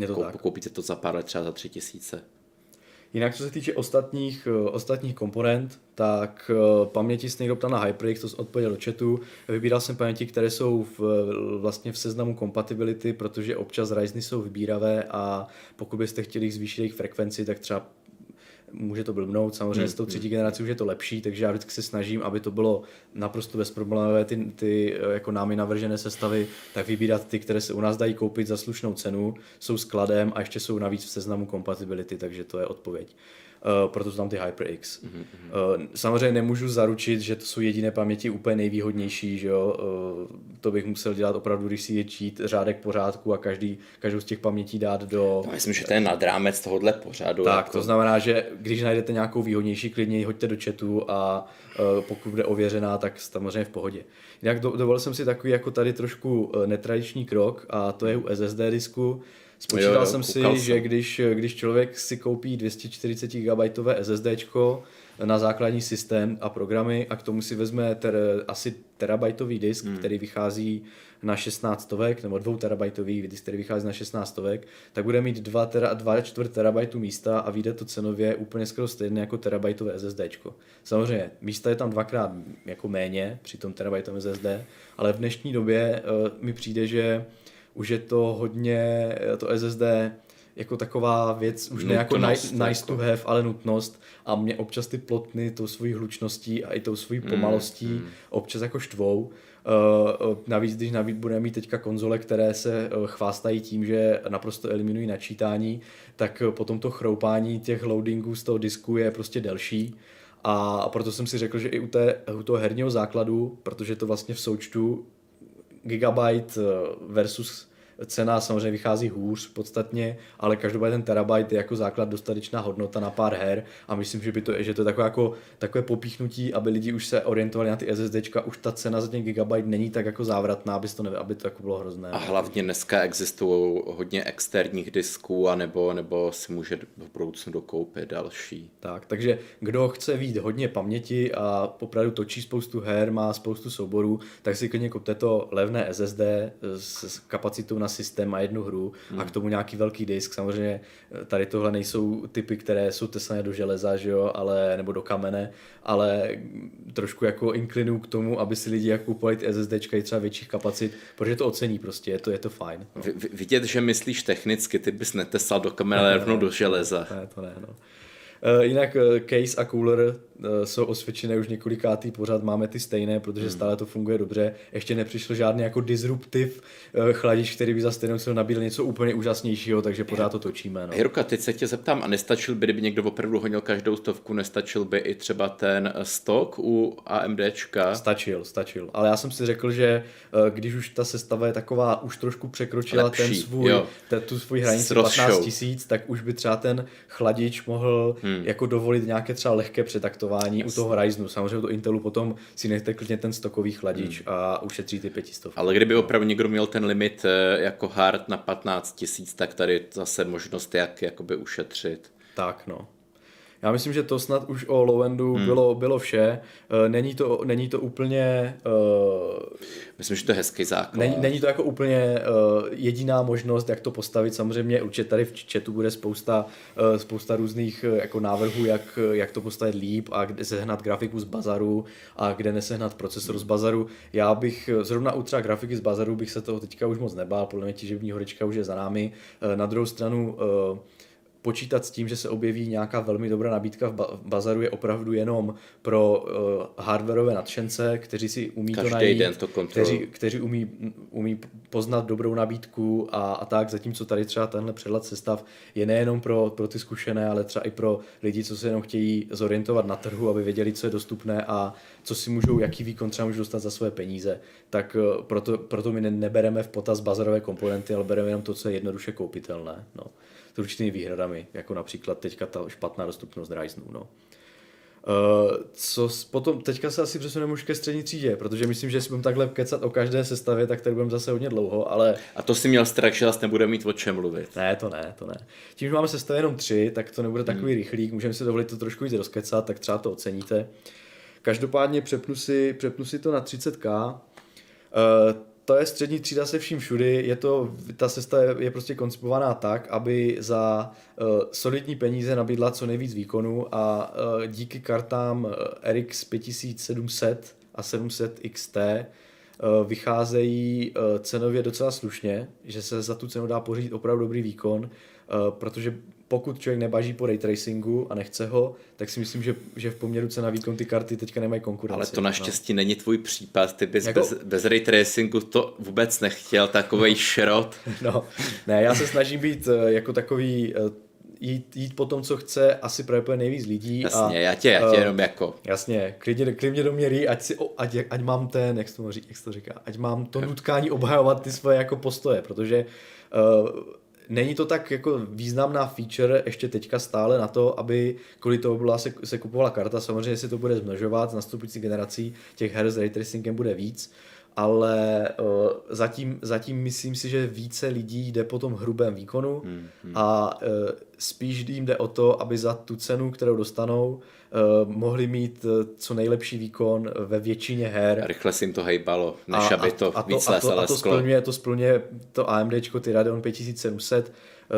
Je to Koup, tak. Koupíte to za pár let třeba za tři tisíce. Jinak co se týče ostatních, ostatních komponent, tak paměti se někdo ptal na HyperX, to odpověděl do chatu. Vybíral jsem paměti, které jsou v, vlastně v seznamu compatibility, protože občas Ryzeny jsou vybíravé a pokud byste chtěli zvýšit jejich frekvenci, tak třeba může to blbnout, samozřejmě mm, s tou třetí mm. generací už je to lepší, takže já vždycky se snažím, aby to bylo naprosto bezproblémové, ty, ty jako námi navržené sestavy, tak vybírat ty, které se u nás dají koupit za slušnou cenu, jsou skladem a ještě jsou navíc v seznamu compatibility, takže to je odpověď. Uh, proto jsou tam ty HyperX. Mm, mm. Uh, samozřejmě nemůžu zaručit, že to jsou jediné paměti úplně nejvýhodnější, že jo? Uh, to bych musel dělat opravdu, když si je čít řádek pořádku a každý, každou z těch pamětí dát do... No, myslím, že to je nad rámec tohohle pořadu. Tak, jako... to znamená, že když najdete nějakou výhodnější, klidně ji hoďte do chatu a uh, pokud bude ověřená, tak samozřejmě v pohodě. Jinak do, dovolil jsem si takový jako tady trošku netradiční krok a to je u S S D disku. Spočítal jo, jo, jsem si, jsem. že když, když člověk si koupí dvě stě čtyřicet gigabajtů SSDčko na základní systém a programy a k tomu si vezme ter, asi terabajtový disk, hmm. který vychází na šestnáct stovek, nebo dvou terabajtový disk, který vychází na šestnáct stovek, tak bude mít dva a čtvrt terabajtu místa a vyjde to cenově úplně skoro stejné jako terabajtové SSDčko. Samozřejmě místa je tam dvakrát jako méně při tom terabajtovém S S D, ale v dnešní době uh, mi přijde, že už je to hodně, to S S D jako taková věc, už ne jako nice to have, ale nutnost a mě občas ty plotny tou svojí hlučností a i tou svojí pomalostí mm, mm. občas jako štvou. Uh, navíc, když navíc budeme mít teďka konzole, které se chvástají tím, že naprosto eliminují načítání, tak potom to chroupání těch loadingů z toho disku je prostě delší. A proto jsem si řekl, že i u, té, u toho herního základu, protože to vlastně v součtu Gigabyte versus cena samozřejmě vychází hůř podstatně, ale každopádně ten terabyte je jako základ dostatečná hodnota na pár her a myslím, že by to, že to je takové, jako, takové popíchnutí, aby lidi už se orientovali na ty SSDčka, už ta cena za ten gigabyte není tak jako závratná, aby to, ne, aby to jako bylo hrozné. A hlavně dneska existují hodně externích disků, anebo, nebo si může do budoucnu dokoupit další. Tak, takže kdo chce víc hodně paměti a opravdu točí spoustu her, má spoustu souborů, tak si klidně kupte to levné S S D s kapacitou na systém a jednu hru hmm. a k tomu nějaký velký disk. Samozřejmě tady tohle nejsou typy, které jsou tesané do železa, že jo, ale, nebo do kamene, ale trošku jako inklinu k tomu, aby si lidi kupovali ty SSDčka i třeba větších kapacit, protože to ocení prostě, je to, je to fajn. No. V, vidět, že myslíš technicky, ty bys netesal do kamene, ne, rovnou ne, do železa. Ne, to ne, no. Jinak case a cooler jsou osvědčené už několikátý, pořád máme ty stejné, protože stále to funguje dobře. Ještě nepřišel žádný jako disruptiv chladič, který by za stejnou cenu nabídl něco úplně úžasnějšího, takže pořád to točíme. No. Jirka, teď se tě zeptám, a nestačil by, kdyby někdo opravdu honil každou stovku, nestačil by i třeba ten stok u AMDčka? Stačil, stačil. Ale já jsem si řekl, že když už ta sestava je taková, už trošku překročila lepší, ten svůj, ten, tu svůj hranici patnáct tisíc, tak už by třeba ten chladič mohl hmm. jako dovolit nějaké třeba lehké přetaktování yes. u toho Ryzenu. Samozřejmě u toho Intelu potom si nechte klidně ten stokový chladič hmm. a ušetří ty pětistovky. Ale kdyby opravdu někdo měl ten limit jako hard na patnáct tisíc, tak tady zase možnost jak jakoby ušetřit. Tak no. Já myslím, že to snad už o low-endu hmm. bylo, bylo vše. Není to, není to úplně... Uh, myslím, že to je hezký základ. Není, není to jako úplně uh, jediná možnost, jak to postavit. Samozřejmě určitě tady v chatu bude spousta, uh, spousta různých uh, jako návrhů, jak, jak to postavit líp a kde sehnat grafiku z bazaru a kde nesehnat procesor hmm. z bazaru. Já bych zrovna u třeba grafiky z bazaru bych se toho teďka už moc nebál. Podle mě těžební horečka už je za námi. Uh, na druhou stranu... Uh, počítat s tím, že se objeví nějaká velmi dobrá nabídka v, ba- v bazaru je opravdu jenom pro uh, hardwareové nadšence, kteří si umí každý to najít, den to kteří, kteří umí, umí poznat dobrou nabídku a, a tak, zatímco tady třeba tenhle předlad sestav je nejenom pro, pro ty zkušené, ale třeba i pro lidi, co se jenom chtějí zorientovat na trhu, aby věděli, co je dostupné a co si můžou, jaký výkon třeba můžou dostat za své peníze. Tak uh, proto, proto my ne- nebereme v potaz bazarové komponenty, ale bereme jenom to, co je jednoduše koupitelné. No. S určitými výhradami, jako například teďka ta špatná dostupnost Ryzenů. No. Uh, co potom, teďka se asi přesuneme už ke střední třídě, protože myslím, že si budeme takhle kecat o každé sestavě, tak tady budeme zase hodně dlouho, ale... A to si měl strach, že zase nebudeme mít o čem mluvit. Ne, to ne, to ne. Tím, že máme sestavě jenom tři, tak to nebude takový hmm. rychlík, můžeme si dovolit to trošku víc rozkecat, tak třeba to oceníte. Každopádně přepnu si, přepnu si to na třicet tisíc. Uh, to je střední třída se vším všudy, je to, ta cesta je, je prostě koncipovaná tak, aby za uh, solidní peníze nabídla co nejvíc výkonu a uh, díky kartám R X pět tisíc sedm set a sedm set X T uh, vycházejí uh, cenově docela slušně, že se za tu cenu dá pořídit opravdu dobrý výkon, uh, protože pokud člověk nebaží po raytracingu a nechce ho, tak si myslím, že, že v poměru cena výkon ty karty teďka nemají konkurenci. Ale to naštěstí no. není tvůj případ, ty bys jako... bez, bez raytracingu to vůbec nechtěl, takovej no. šrot. No, ne, já se snažím být jako takový, jít, jít po tom, co chce, asi právě nejvíc lidí. Jasně, a, já tě, já tě jenom jako. Jasně, klidně, klidně do mě rí, ať, si, o, ať, ať mám ten, jak se to, to říká, ať mám to nutkání obhajovat ty svoje jako postoje, protože... Uh, není to tak jako významná feature ještě teďka stále na to, aby kvůli toho byla se, se kupovala karta. Samozřejmě se to bude zmnožovat, z nastupující generací těch her s raytracingem bude víc, ale uh, zatím, zatím myslím si, že více lidí jde po tom hrubém výkonu hmm, hmm. a uh, spíš jim jde o to, aby za tu cenu, kterou dostanou, uh, mohli mít co nejlepší výkon ve většině her. A rychle si jim to hejbalo, než a, aby to, a to víc lesala sklo. A to, to, splňuje, to splňuje to AMDčko, ty Radeon pět tisíc sedm set.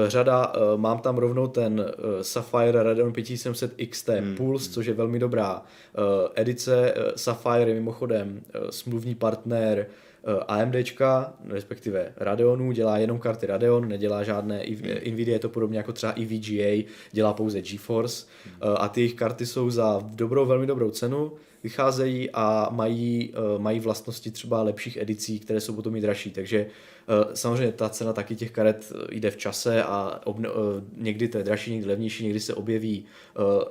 Uh, řada, uh, mám tam rovnou ten uh, Sapphire Radeon pět tisíc sedm set X T hmm, Pulse, hmm. což je velmi dobrá uh, edice. Uh, Sapphire je mimochodem uh, smluvní partner AMDčka, respektive Radeonu, dělá jenom karty Radeon, nedělá žádné, mm. Nvidia je to podobně jako třeba E V G A, dělá pouze GeForce mm. a ty jejich karty jsou za dobrou, velmi dobrou cenu, vycházejí a mají, mají vlastnosti třeba lepších edicí, které jsou potom i dražší, takže samozřejmě ta cena taky těch karet jde v čase a obno, někdy to je dražší, někdy levnější, někdy se objeví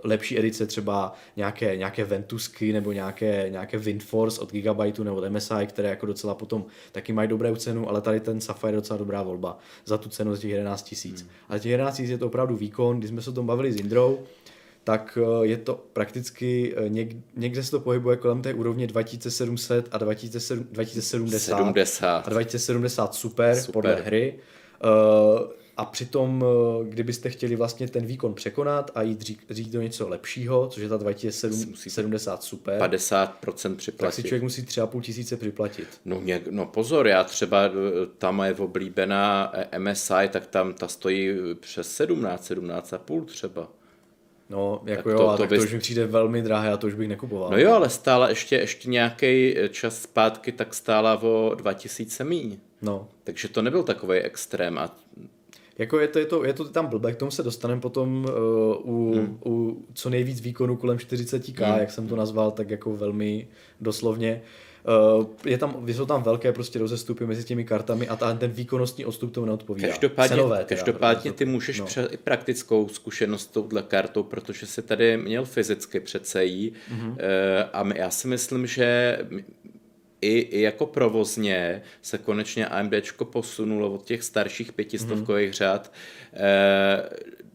lepší edice, třeba nějaké, nějaké Ventusky nebo nějaké, nějaké Winforce od Gigabyte nebo od M S I, které jako docela potom taky mají dobrou cenu, ale tady ten Sapphire je docela dobrá volba za tu cenu z těch jedenáct tisíc. Hmm. A těch jedenáct tisíc je to opravdu výkon, když jsme se o tom bavili s Indrou, tak je to prakticky, někde se to pohybuje kolem té úrovně dvacet sedm set a dvacet sedm set sedmdesát a dvacet sedm set super, super podle hry. A přitom, kdybyste chtěli vlastně ten výkon překonat a jít říct do něco lepšího, což je ta dvacet sedm set sedmdesát super, padesát procent připlatit. Tak si člověk musí tři a půl tisíce připlatit. No, mě, no pozor, já třeba ta moje oblíbená M S I, tak tam ta stojí přes sedmnáct, sedmnáct a půl třeba. No, jako tak jo, to, a to, tak bys... to už mi přijde velmi drahé a to už bych nekupoval. No jo, ale stála ještě, ještě nějaký čas zpátky, tak stála o dva tisíce míň. No. Takže to nebyl takovej extrém a... Jako je to, je to, je to tam blbé, k tomu se dostaneme potom uh, u, hmm. u co nejvíc výkonu kolem čtyřicet tisíc, hmm. jak jsem to nazval, tak jako velmi doslovně. Uh, je tam, jsou tam velké prostě rozestupy mezi těmi kartami a ta, ten výkonnostní odstup tomu neodpovídá. Každopádně, cenové, teda, každopádně ty můžeš no. přes i praktickou zkušenost s touhle kartou, protože se tady měl fyzicky přece jí mm-hmm. uh, a my, já si myslím, že... I, I jako provozně se konečně AMDčko posunulo od těch starších pětistovkových mm-hmm. řad eh,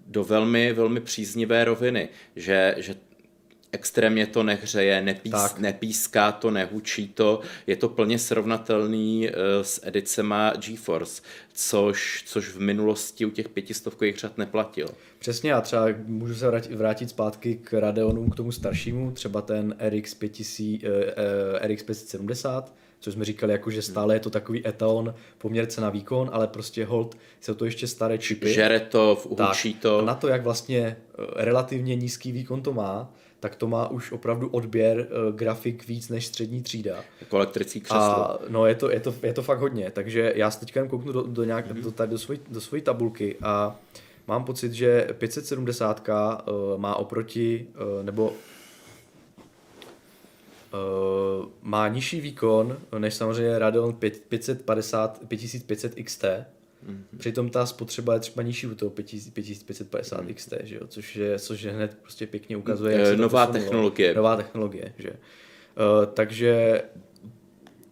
do velmi, velmi příznivé roviny, že, že extrémně to nehřeje, nepís, nepíská to, nehučí to, je to plně srovnatelný eh, s edicema GeForce, což, což v minulosti u těch pětistovkových řad neplatilo. Přesně, a třeba můžu se vrátit, vrátit zpátky k Radeonu, k tomu staršímu, třeba ten R X pět tisíc, eh, eh, R X pět set sedmdesát, což jsme říkali, jako, že stále je to takový etalon, poměr cena výkon, ale prostě hold, jsou to ještě staré čipy. Žere to, vhučí to. A na to, jak vlastně relativně nízký výkon to má, tak to má už opravdu odběr e, grafik víc než střední třída. Jako elektrický křeslo. A, no je to, je, to, je to fakt hodně, takže já se teďka jen kouknu do, do, nějak, mm-hmm. do, tady do, svojí, do svojí tabulky a mám pocit, že pět set sedmdesát e, má oproti, e, nebo e, má nižší výkon než samozřejmě Radeon pět set padesát, pět tisíc pět set X T, mm-hmm. přitom ta spotřeba je třeba nižší u toho pět tisíc pět set padesát mm-hmm. X T, že jo? Což, je, což je hned prostě pěkně ukazuje, jak se nová to technologie. Nová technologie, že? Uh, takže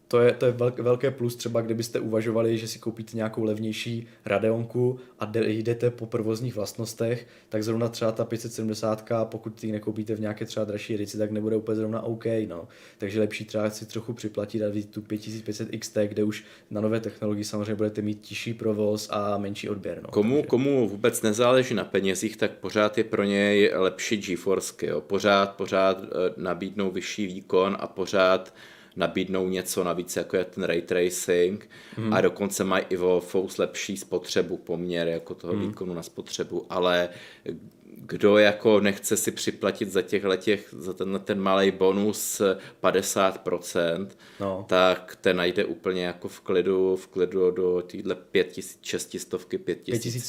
to je, to je velké plus, třeba kdybyste uvažovali, že si koupíte nějakou levnější Radeonku a jdete po provozních vlastnostech, tak zrovna třeba ta pět set sedmdesát, pokud ji nekoupíte v nějaké třeba dražší edici, tak nebude úplně zrovna OK. No. Takže lepší třeba si trochu připlatit a vzít tu pět tisíc pět set X T, kde už na nové technologii samozřejmě budete mít tiší provoz a menší odběr. No. Komu, Takže... komu vůbec nezáleží na penězích, tak pořád je pro něj lepší GeForce. Pořád, pořád nabídnou vyšší výkon a pořád nabídnou něco navíc, jako je ten ray tracing, hmm. a dokonce mají i vo Fox lepší spotřebu, poměr jako toho hmm. výkonu na spotřebu, ale kdo jako nechce si připlatit za těch letěch, za tenhle ten malej bonus padesát procent, no. tak ten najde úplně jako v klidu, v klidu do týhle pět tisíc šest set, pět tisíc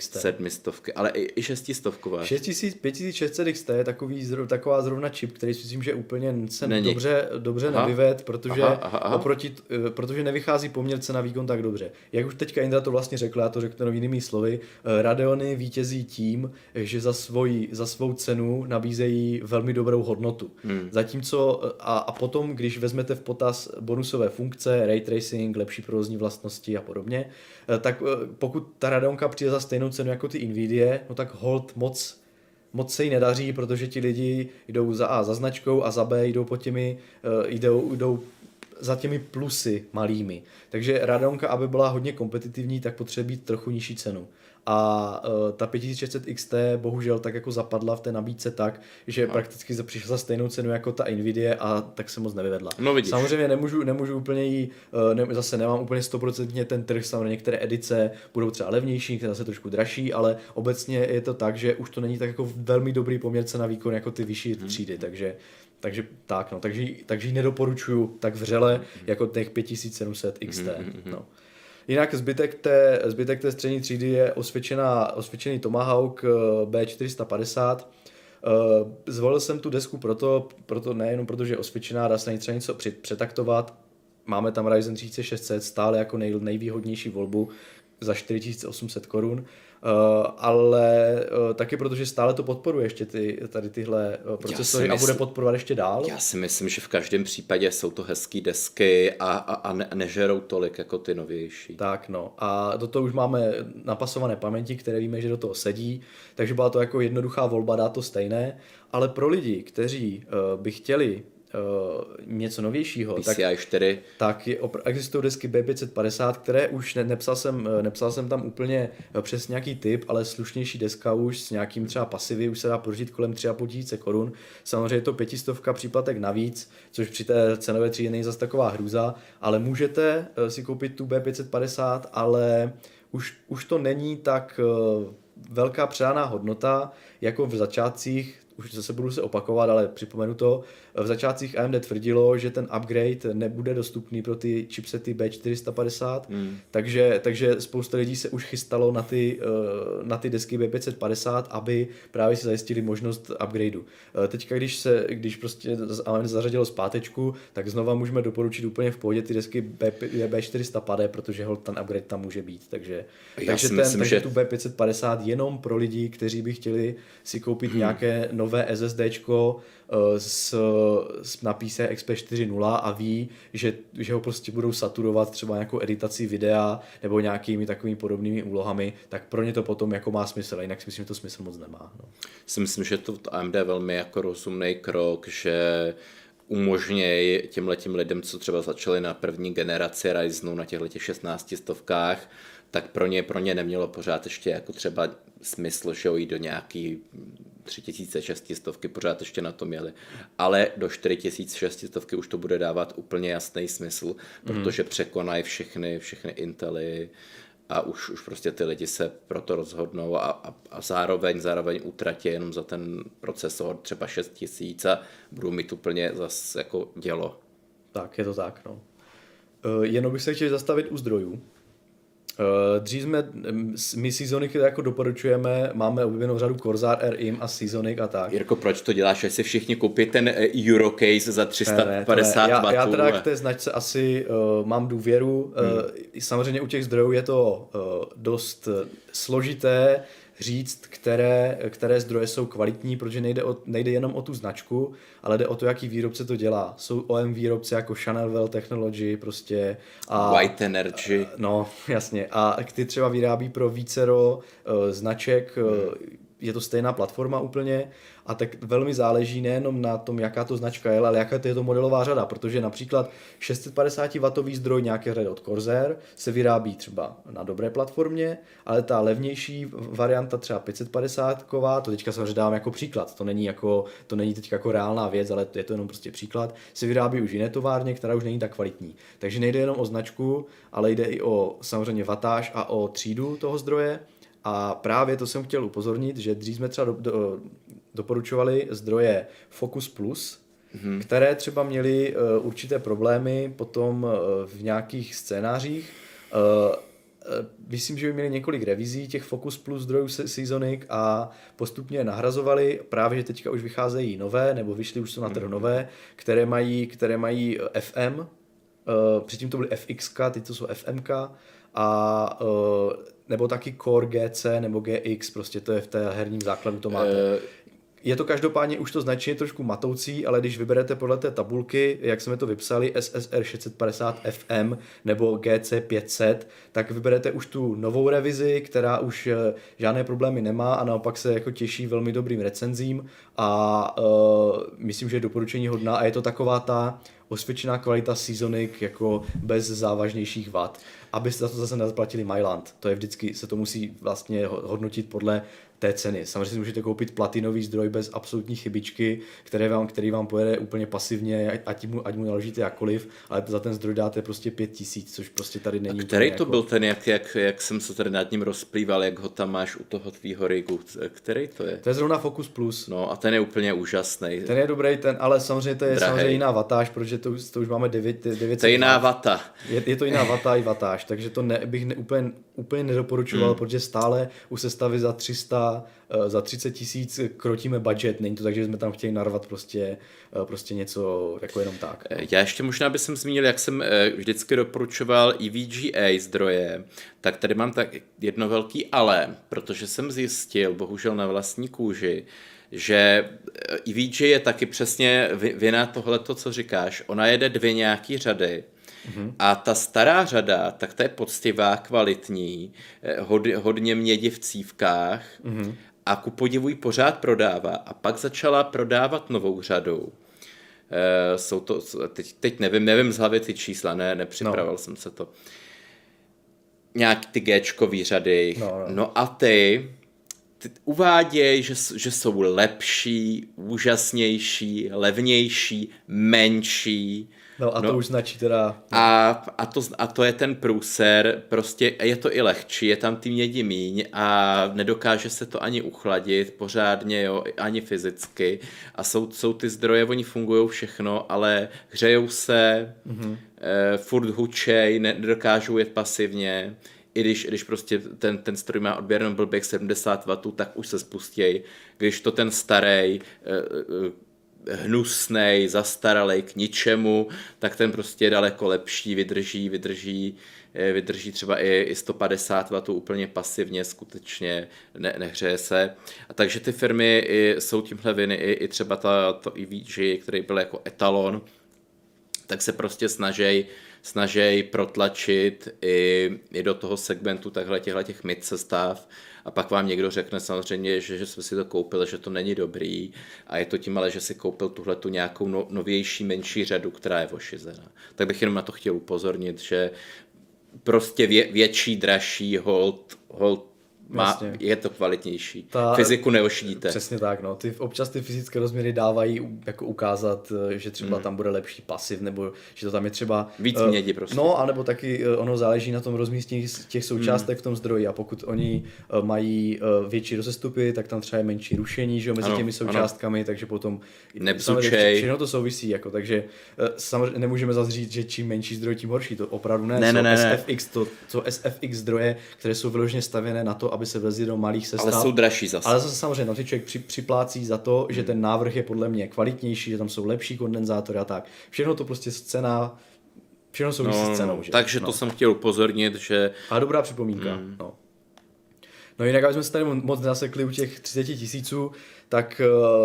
sedm set, ale i, i šest set. pět tisíc šest set X T je takový, taková zrovna čip, který si myslím, že úplně se Není. dobře, dobře nevyved, protože, aha, aha, aha. Oproti, protože nevychází poměr cena výkon tak dobře. Jak už teďka Indra to vlastně řekla, já to řeknu jinými slovy, Radeony vítězí tím, že za, svoji, za svou cenu nabízejí velmi dobrou hodnotu. Hmm. Zatímco a, a potom, když vezmete v potaz bonusové funkce, ray tracing, lepší provozní vlastnosti a podobně, tak pokud ta Radeonka přijde za stejnou cenu jako ty Nvidia, no tak hold moc moc se jí nedaří, protože ti lidi jdou za A za značkou a za B jdou po těmi, jdou, jdou za těmi plusy malými. Takže Radeonka, aby byla hodně kompetitivní, tak potřebuje být trochu nižší cenu. A uh, ta pět tisíc šest set X T bohužel tak jako zapadla v té nabídce tak, že no. prakticky přišla za stejnou cenu jako ta Nvidia a tak se moc nevyvedla. No, samozřejmě nemůžu, nemůžu úplně jí, uh, ne, zase nemám úplně sto procent ten trh, samozřejmě některé edice budou třeba levnější, které zase trošku dražší, ale obecně je to tak, že už to není tak jako velmi dobrý poměr cena výkon jako ty vyšší hmm. třídy, takže takže tak no, takže, takže ji nedoporučuju tak vřele hmm. jako těch pět tisíc sedm set X T, hmm. no. Jinak zbytek té, zbytek té střední třídy je osvědčená, osvědčený Tomahawk B čtyři set padesát. Zvolil jsem tu desku proto, proto nejenom protože je osvědčená, dá se na ní třeba něco přetaktovat. Máme tam Ryzen třicet šest set stále jako nej, nejvýhodnější volbu za čtyři tisíce osm set korun. Uh, ale uh, taky protože stále to podporuje ještě ty, tady tyhle uh, procesory a bude podporovat ještě dál. Já si myslím, že v každém případě jsou to hezký desky a, a, a, ne, a nežerou tolik jako ty novější. Tak no a do toho už máme napasované paměti, které víme, že do toho sedí, takže byla to jako jednoduchá volba, dá to stejné, ale pro lidi, kteří uh, by chtěli Uh, něco novějšího, B C I čtyři. tak, tak je, existují desky B pět set padesát, které už ne, nepsal, jsem, nepsal jsem tam úplně přes nějaký typ, ale slušnější deska už s nějakým třeba pasivy už se dá prožít kolem tři a půl tisíce korun. Samozřejmě je to pětistovka příplatek navíc, což při té cenové třídě není zase taková hrůza, ale můžete si koupit tu B pět set padesát, ale už, už to není tak velká předaná hodnota jako v začátcích. Už zase budu se opakovat, ale připomenu to, v začátcích A M D tvrdilo, že ten upgrade nebude dostupný pro ty chipsety B čtyři set padesát, mm. takže, takže spousta lidí se už chystalo na ty, na ty desky B pět set padesát, aby právě si zajistili možnost upgradeu. Teďka, když se když prostě A M D zařadilo zpátečku, tak znova můžeme doporučit úplně v pohodě ty desky B čtyři set padesát, protože hold, ten upgrade tam může být. Takže, takže, ten, myslím, takže že... tu B pět set padesát jenom pro lidi, kteří by chtěli si koupit hmm. nějaké nové SSDčko s, s napísem X P čtyři tečka nula a ví, že, že ho prostě budou saturovat třeba nějakou editací videa nebo nějakými takovými podobnými úlohami, tak pro ně to potom jako má smysl, a jinak si myslím, že to smysl moc nemá. No. Si myslím, že to A M D je velmi jako rozumný krok, že umožňují těmhletím lidem, co třeba začali na první generaci Ryzenu na těchto šestnáctistovkách, tak pro ně, pro ně nemělo pořád ještě jako třeba smysl, že ho jít do nějaký tři tisíce šest set, pořád ještě na to měli. Ale do čtyři tisíce šest set už to bude dávat úplně jasný smysl, protože překonají všechny, všechny Intely a už, už prostě ty lidi se proto rozhodnou a, a, a zároveň, zároveň utratí jenom za ten procesor třeba šest tisíc a budou mít úplně zase jako dělo. Tak, je to tak, no. Jenom bych se chtěl zastavit u zdrojů. Dřív jsme, my Seasonic jako doporučujeme, máme oblíbenou řadu Corsair R M a Seasonic a tak. Jirko, proč to děláš, až si všichni koupí ten Eurocase za tři sta padesát wattů? Já, já teda k té značce asi uh, mám důvěru, hmm. uh, samozřejmě u těch zdrojů je to uh, dost složité říct, které, které zdroje jsou kvalitní, protože nejde, o, nejde jenom o tu značku, ale jde o to, jaký výrobce to dělá. Jsou O E M výrobce jako Channel Well Technology prostě. A, White Energy. A, no, jasně. A ty třeba vyrábí pro vícero uh, značek uh, je to stejná platforma úplně a tak velmi záleží nejenom na tom, jaká to značka je, ale jaká to je to modelová řada, protože například šest set padesát wattů zdroj nějaké řady od Corsair se vyrábí třeba na dobré platformě, ale ta levnější varianta třeba pět set padesát wattů, to teďka samozřejmě dám jako příklad, to není, jako, to není teďka jako reálná věc, ale je to jenom prostě příklad, se vyrábí už jiné továrně, která už není tak kvalitní. Takže nejde jenom o značku, ale jde i o samozřejmě vatáž a o třídu toho zdroje. A právě to jsem chtěl upozornit, že dřív jsme třeba do, do, doporučovali zdroje Focus Plus, mm-hmm. které třeba měly uh, určité problémy potom uh, v nějakých scénářích. Uh, uh, myslím, že by měli několik revizí těch Focus Plus zdrojů Seasonic a postupně je nahrazovali. Právě, že teďka už vycházejí nové, nebo vyšly už jsou na trh mm-hmm. nové, které mají, které mají F M, uh, předtím to byly F X, teď to jsou F M a uh, nebo taky Core G C nebo G X, prostě to je v té herním základu to máte. E... Je to každopádně už to značení trošku matoucí, ale když vyberete podle té tabulky, jak jsme to vypsali, S S R šest set padesát F M nebo G C pět set, tak vyberete už tu novou revizi, která už žádné problémy nemá a naopak se jako těší velmi dobrým recenzím a uh, myslím, že je doporučení hodná a je to taková ta osvědčená kvalita Seasonic jako bez závažnějších vad. Aby se za to zase nezaplatili Myland. To je vždycky, se to musí vlastně hodnotit podle té ceny. Samozřejmě si můžete koupit platinový zdroj bez absolutní chybičky, které vám, který vám pojede úplně pasivně, ať mu, ať mu naložíte jakkoliv, ale za ten zdroj dáte prostě pět tisíc, což prostě tady není. A který to jako... byl ten, jak, jak, jak jsem se tady nad ním rozplýval, jak ho tam máš u toho tvýho rigu, který to je? To je zrovna Focus Plus. No a ten je úplně úžasný. Ten je dobrý, ten, ale samozřejmě to je Drahej. samozřejmě jiná vatáž, protože to, to už máme devět set. To je jiná vata. Je, je to jiná vata i vatáž. Takže to ne, bych ne, úplně, úplně nedoporučoval, hmm. protože stále u sestavy za tři sta, za třicet tisíc krotíme budget. Není to tak, že jsme tam chtěli narvat prostě, prostě něco jako jenom tak. No. Já ještě možná bych jsem zmínil, jak jsem vždycky doporučoval E V G A zdroje, tak tady mám tak jedno velký ale, protože jsem zjistil, bohužel na vlastní kůži, že E V G A je taky přesně vina tohleto, co říkáš. Ona jede dvě nějaký řady. Uhum. A ta stará řada, tak ta je poctivá, kvalitní, hod, hodně mědi v cívkách uhum. a ku podivu ji pořád prodává. A pak začala prodávat novou řadu. E, jsou to, teď, teď nevím, nevím z hlavy ty čísla, ne, nepřipravoval no. jsem se to. Nějak ty G-čkový řady. No, no. no a ty, ty uváděj, že, že jsou lepší, úžasnější, levnější, menší. No a to no. už značí teda... A, a, to, a to je ten průser, prostě je to i lehčí, je tam ty mědi míň a nedokáže se to ani uchladit pořádně, jo, ani fyzicky. A jsou, jsou ty zdroje, oni fungují všechno, ale hřejou se, mm-hmm. e, furt hučej, nedokážou jet pasivně. I když, když prostě ten, ten stroj má odběrnou blběk sedmdesát wattů, tak už se spustěj. Když to ten starej... E, e, hnusnej, zastaralej k ničemu, tak ten prostě je daleko lepší, vydrží, vydrží, vydrží třeba i, i sto padesát wattů úplně pasivně, skutečně ne, nehřeje se. A takže ty firmy i, jsou tímhle viny, i, i třeba ta, to E V G, který byl jako etalon, tak se prostě snažej, snažej protlačit i, i do toho segmentu takhle těchto těch midsestav. A pak vám někdo řekne samozřejmě, že, že jsme si to koupili, že to není dobrý a je to tím ale, že si koupil tuhletu nějakou no, novější, menší řadu, která je ošizená. Tak bych jenom na to chtěl upozornit, že prostě vě, větší, dražší hold, hold má, je to kvalitnější. Ta, Fyziku neošidíte. Přesně tak, no. Ty, občas ty fyzické rozměry dávají jako ukázat, že třeba mm. tam bude lepší pasiv, nebo že to tam je třeba... Víc mědi prostě. No, anebo taky ono záleží na tom rozmístění těch součástek mm. v tom zdroji a pokud oni mají větší rozestupy, tak tam třeba je menší rušení, že jo, mezi ano, těmi součástkami, ano. takže potom... Nepsučej. Všechno to souvisí, jako, takže samozřejmě nemůžeme zase říct, že čím menší zdroj, tím horší. To opravdu ne. ne, ne, ne, ne. S F X, to, to S F X zdroje, které jsou vyloženě stavěné na to, aby se vezli do malých sestav. Ale jsou dražší zase. Ale zase samozřejmě, tam si člověk při, připlácí za to, že ten návrh je podle mě kvalitnější, že tam jsou lepší kondenzátory a tak. Všechno to prostě scéna, všechno souvisí no, s cenou. Že? Takže no. to jsem chtěl upozornit, že... A dobrá připomínka, mm. no. No jinak, abychom se tady moc nasekli u těch třicet tisíců, tak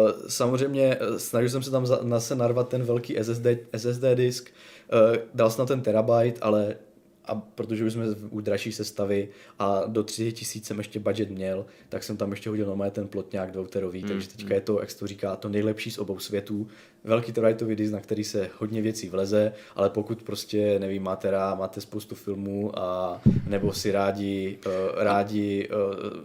uh, samozřejmě snažil jsem se tam zase narvat ten velký S S D, S S D disk, uh, dal jsem na ten terabajt, ale a protože už jsme u dražší sestavy a do tři tisíce jsem ještě budget měl, tak jsem tam ještě hodil normálně ten plotňák dvouterový, mm, takže teďka mm. je to, jak se to říká, to nejlepší z obou světů. Velký toritový disk, na který se hodně věcí vleze, ale pokud prostě, nevím, máte, rá, máte spoustu filmů a nebo si rádi, uh, rádi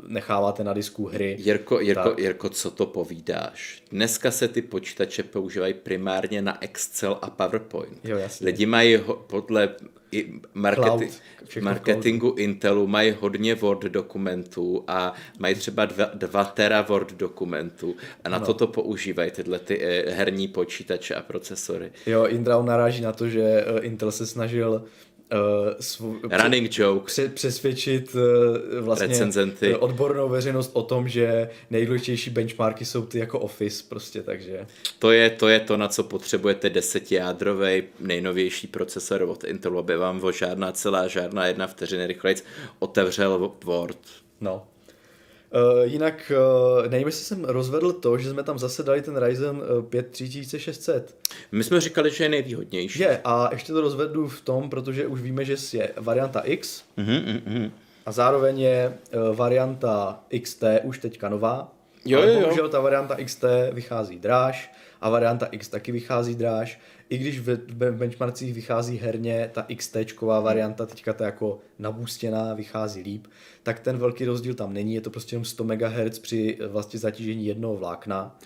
uh, necháváte na disku hry. Jirko, Jirko, tak... Jirko, co to povídáš? Dneska se ty počítače používají primárně na Excel a PowerPoint. Jo, jasně. Lidi mají ho, podle... I marketing, marketingu cloud. Intelu mají hodně Word dokumentů a mají třeba dva, dva tera Word dokumentů a na no. to to používají tyhle ty herní počítače a procesory. Jo, Indra naráží na to, že Intel se snažil Uh, svů, Running před, joke. Před, přesvědčit uh, vlastně recenzenty. Odbornou veřejnost o tom, že nejdůležitější benchmarky jsou ty jako Office prostě, takže. To je to, je to na co potřebujete desetijádrovej nejnovější procesor od Intelu, aby vám vo žádná celá žádná jedna vteřiny rychlejc otevřel Word. No. Uh, jinak uh, nevím, jestli jsem rozvedl to, že jsme tam zase dali ten Ryzen pět tři tisíce šest set. My jsme říkali, že je nejvýhodnější. Je, a ještě to rozvedu v tom, protože už víme, že je varianta X mm-hmm, mm-hmm. a zároveň je uh, varianta X T už teďka nová. Jo, ale jo, bohužel ta varianta X T vychází dráž a varianta X taky vychází dráž. I když v benchmarkcích vychází herně, ta XTčková varianta, teďka ta jako nabůstěná, vychází líp, tak ten velký rozdíl tam není, je to prostě jenom sto megahertzů při vlastně zatížení jednoho vlákna.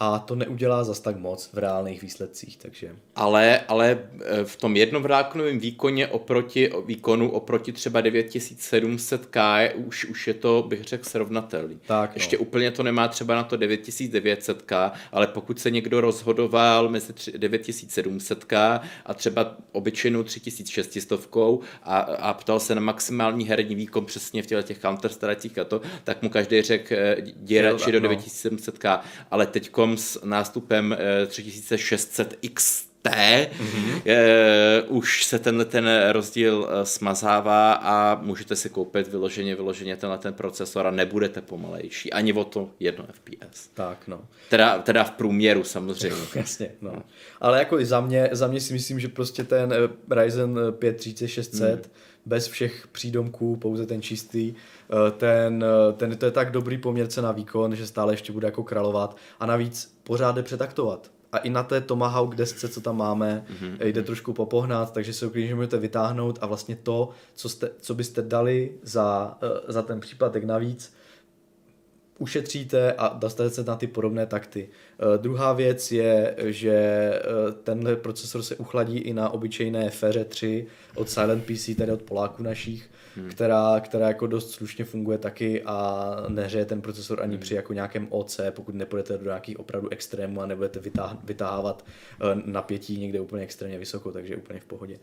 A to neudělá zas tak moc v reálných výsledcích, takže... Ale, ale v tom jednovráknovém výkoně oproti, výkonu oproti třeba devět sedm set K už, už je to, bych řekl, srovnatelný. Tak, no. Ještě úplně to nemá třeba na to devět devět set K, ale pokud se někdo rozhodoval mezi devět sedm set K a třeba obyčejnou tři šest set a, a ptal se na maximální herní výkon přesně v těch Counter-Strike a to, tak mu každý řekl děrači do devět sedm set K, ale teďko s nástupem tři šest set X T mm-hmm. je, už se tenhle ten rozdíl smazává a můžete si koupit vyloženě, vyloženě tenhle ten procesor a nebudete pomalejší. Ani o to jedno F P S. Tak, no. Teda, teda v průměru samozřejmě. Jasně, no. No. Ale jako i za mě, za mě si myslím, že prostě ten Ryzen pět tři tisíce šest set mm. bez všech přídomků, pouze ten čistý, ten, ten, to je tak dobrý poměrce na výkon, že stále ještě bude jako královat a navíc pořád jde přetaktovat. A i na té Tomahawk desce, co tam máme, mm-hmm. jde trošku popohnat, takže se uklidně můžete vytáhnout a vlastně to, co, jste, co byste dali za, za ten příplatek navíc, ušetříte a dostanete se na ty podobné takty. Uh, druhá věc je, že uh, tenhle procesor se uchladí i na obyčejné Feře tři od Silent P C, tedy od Poláků našich, hmm. která, která jako dost slušně funguje taky a nehřeje ten procesor ani hmm. při jako nějakém O C, pokud nepůjdete do nějakých opravdu extrémů a nebudete vytáh- vytáhávat uh, napětí někde úplně extrémně vysoko, takže úplně v pohodě.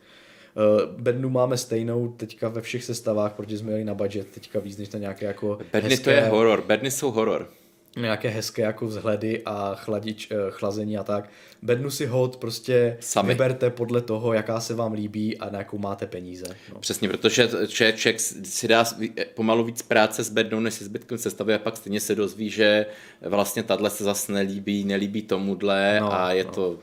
Uh, bednu máme stejnou teďka ve všech sestavách, protože jsme jeli na budget teďka víc než na nějaké jako bedny hezké, to je horor, bedny jsou horor. Nějaké hezké jako vzhledy a chladič, uh, chlazení a tak. Bednu si hod prostě sami. Vyberte podle toho, jaká se vám líbí a na jakou máte peníze. No. Přesně, protože člověk, člověk si dá pomalu víc práce s bednou, než se zbytkem sestavy a pak stejně se dozví, že vlastně tato se zase nelíbí, nelíbí tomuhle no, a je no. to...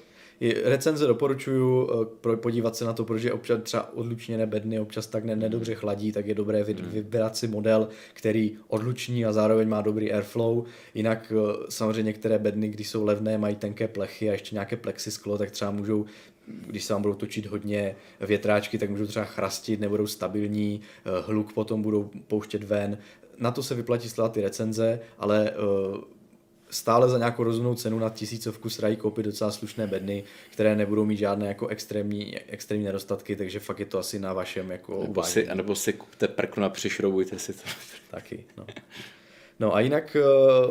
Recenze doporučuju podívat se na to, protože občas třeba odlučněné bedny občas tak ne, nedobře chladí, tak je dobré vybrat si model, který odluční a zároveň má dobrý airflow. Jinak samozřejmě některé bedny, když jsou levné, mají tenké plechy a ještě nějaké plexisklo, tak třeba můžou, když se vám budou točit hodně větráčky, tak můžou třeba chrastit, nebudou stabilní, hluk potom budou pouštět ven. Na to se vyplatí sledovat ty recenze, ale... stále za nějakou rozumnou cenu na tisícovku se dají koupit docela slušné bedny, které nebudou mít žádné jako extrémní, extrémní nedostatky, takže fakt je to asi na vašem jako obvážení. A nebo si kupte prknu a přišroubujte si to. Taky, no. No a jinak,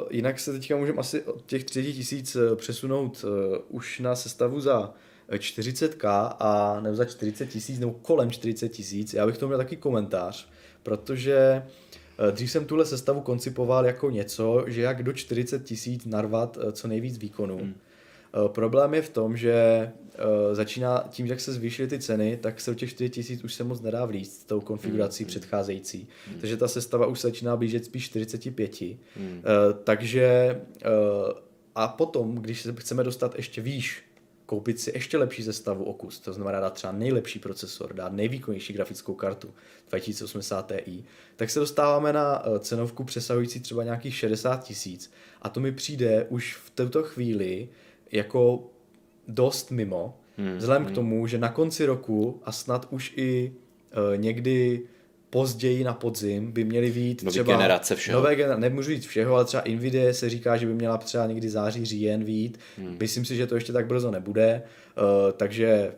jinak se teďka můžeme asi od těch tři tisíc přesunout už na sestavu za čtyřicet tisíc a nebo za čtyřicet tisíc nebo kolem čtyřicet tisíc. Já bych tomu měl taky komentář, protože... Dřív jsem tuhle sestavu koncipoval jako něco, že jak do čtyřicet tisíc narvat co nejvíc výkonů. Hmm. Problém je v tom, že začíná tím, jak se zvýšily ty ceny, tak se do těch čtyřicet tisíc už se moc nedá vlíct s tou konfigurací hmm. předcházející. Hmm. Takže ta sestava už začíná blížit spíš čtyřicet pět. Hmm. Takže a potom, když se chceme dostat ještě výš koupit si ještě lepší sestavu o kus, to znamená dát třeba nejlepší procesor, dát nejvýkonnější grafickou kartu dvacet osmdesát Ti, tak se dostáváme na cenovku přesahující třeba nějakých šedesát tisíc a to mi přijde už v této chvíli jako dost mimo, hmm. vzhledem hmm. k tomu, že na konci roku a snad už i e, někdy později na podzim by měly být nové třeba generace všeho. Nové generace, nemůžu jít všeho, ale třeba Nvidia se říká, že by měla třeba někdy září, říjen vít. Hmm. Myslím si, že to ještě tak brzo nebude, uh, takže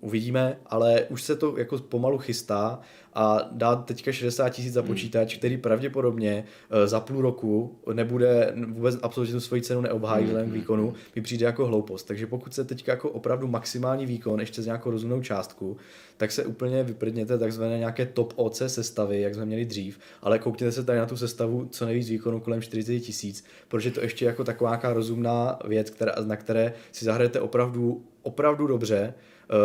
uvidíme, ale už se to jako pomalu chystá a dát teďka šedesát tisíc za počítač, hmm. který pravděpodobně uh, za půl roku nebude vůbec absolutně tu svoji cenu neobhájí vzhledem hmm. k výkonu, mi přijde jako hloupost. Takže pokud se teďka jako opravdu maximální výkon ještě z nějakou rozumnou částku, tak se úplně vyprdněte takzvané nějaké top O C sestavy, jak jsme měli dřív, ale koukněte se tady na tu sestavu co nejvíc výkonu kolem čtyřicet tisíc, protože to ještě jako taková nějaká rozumná věc, která, na které si zahrajete opravdu, opravdu dobře.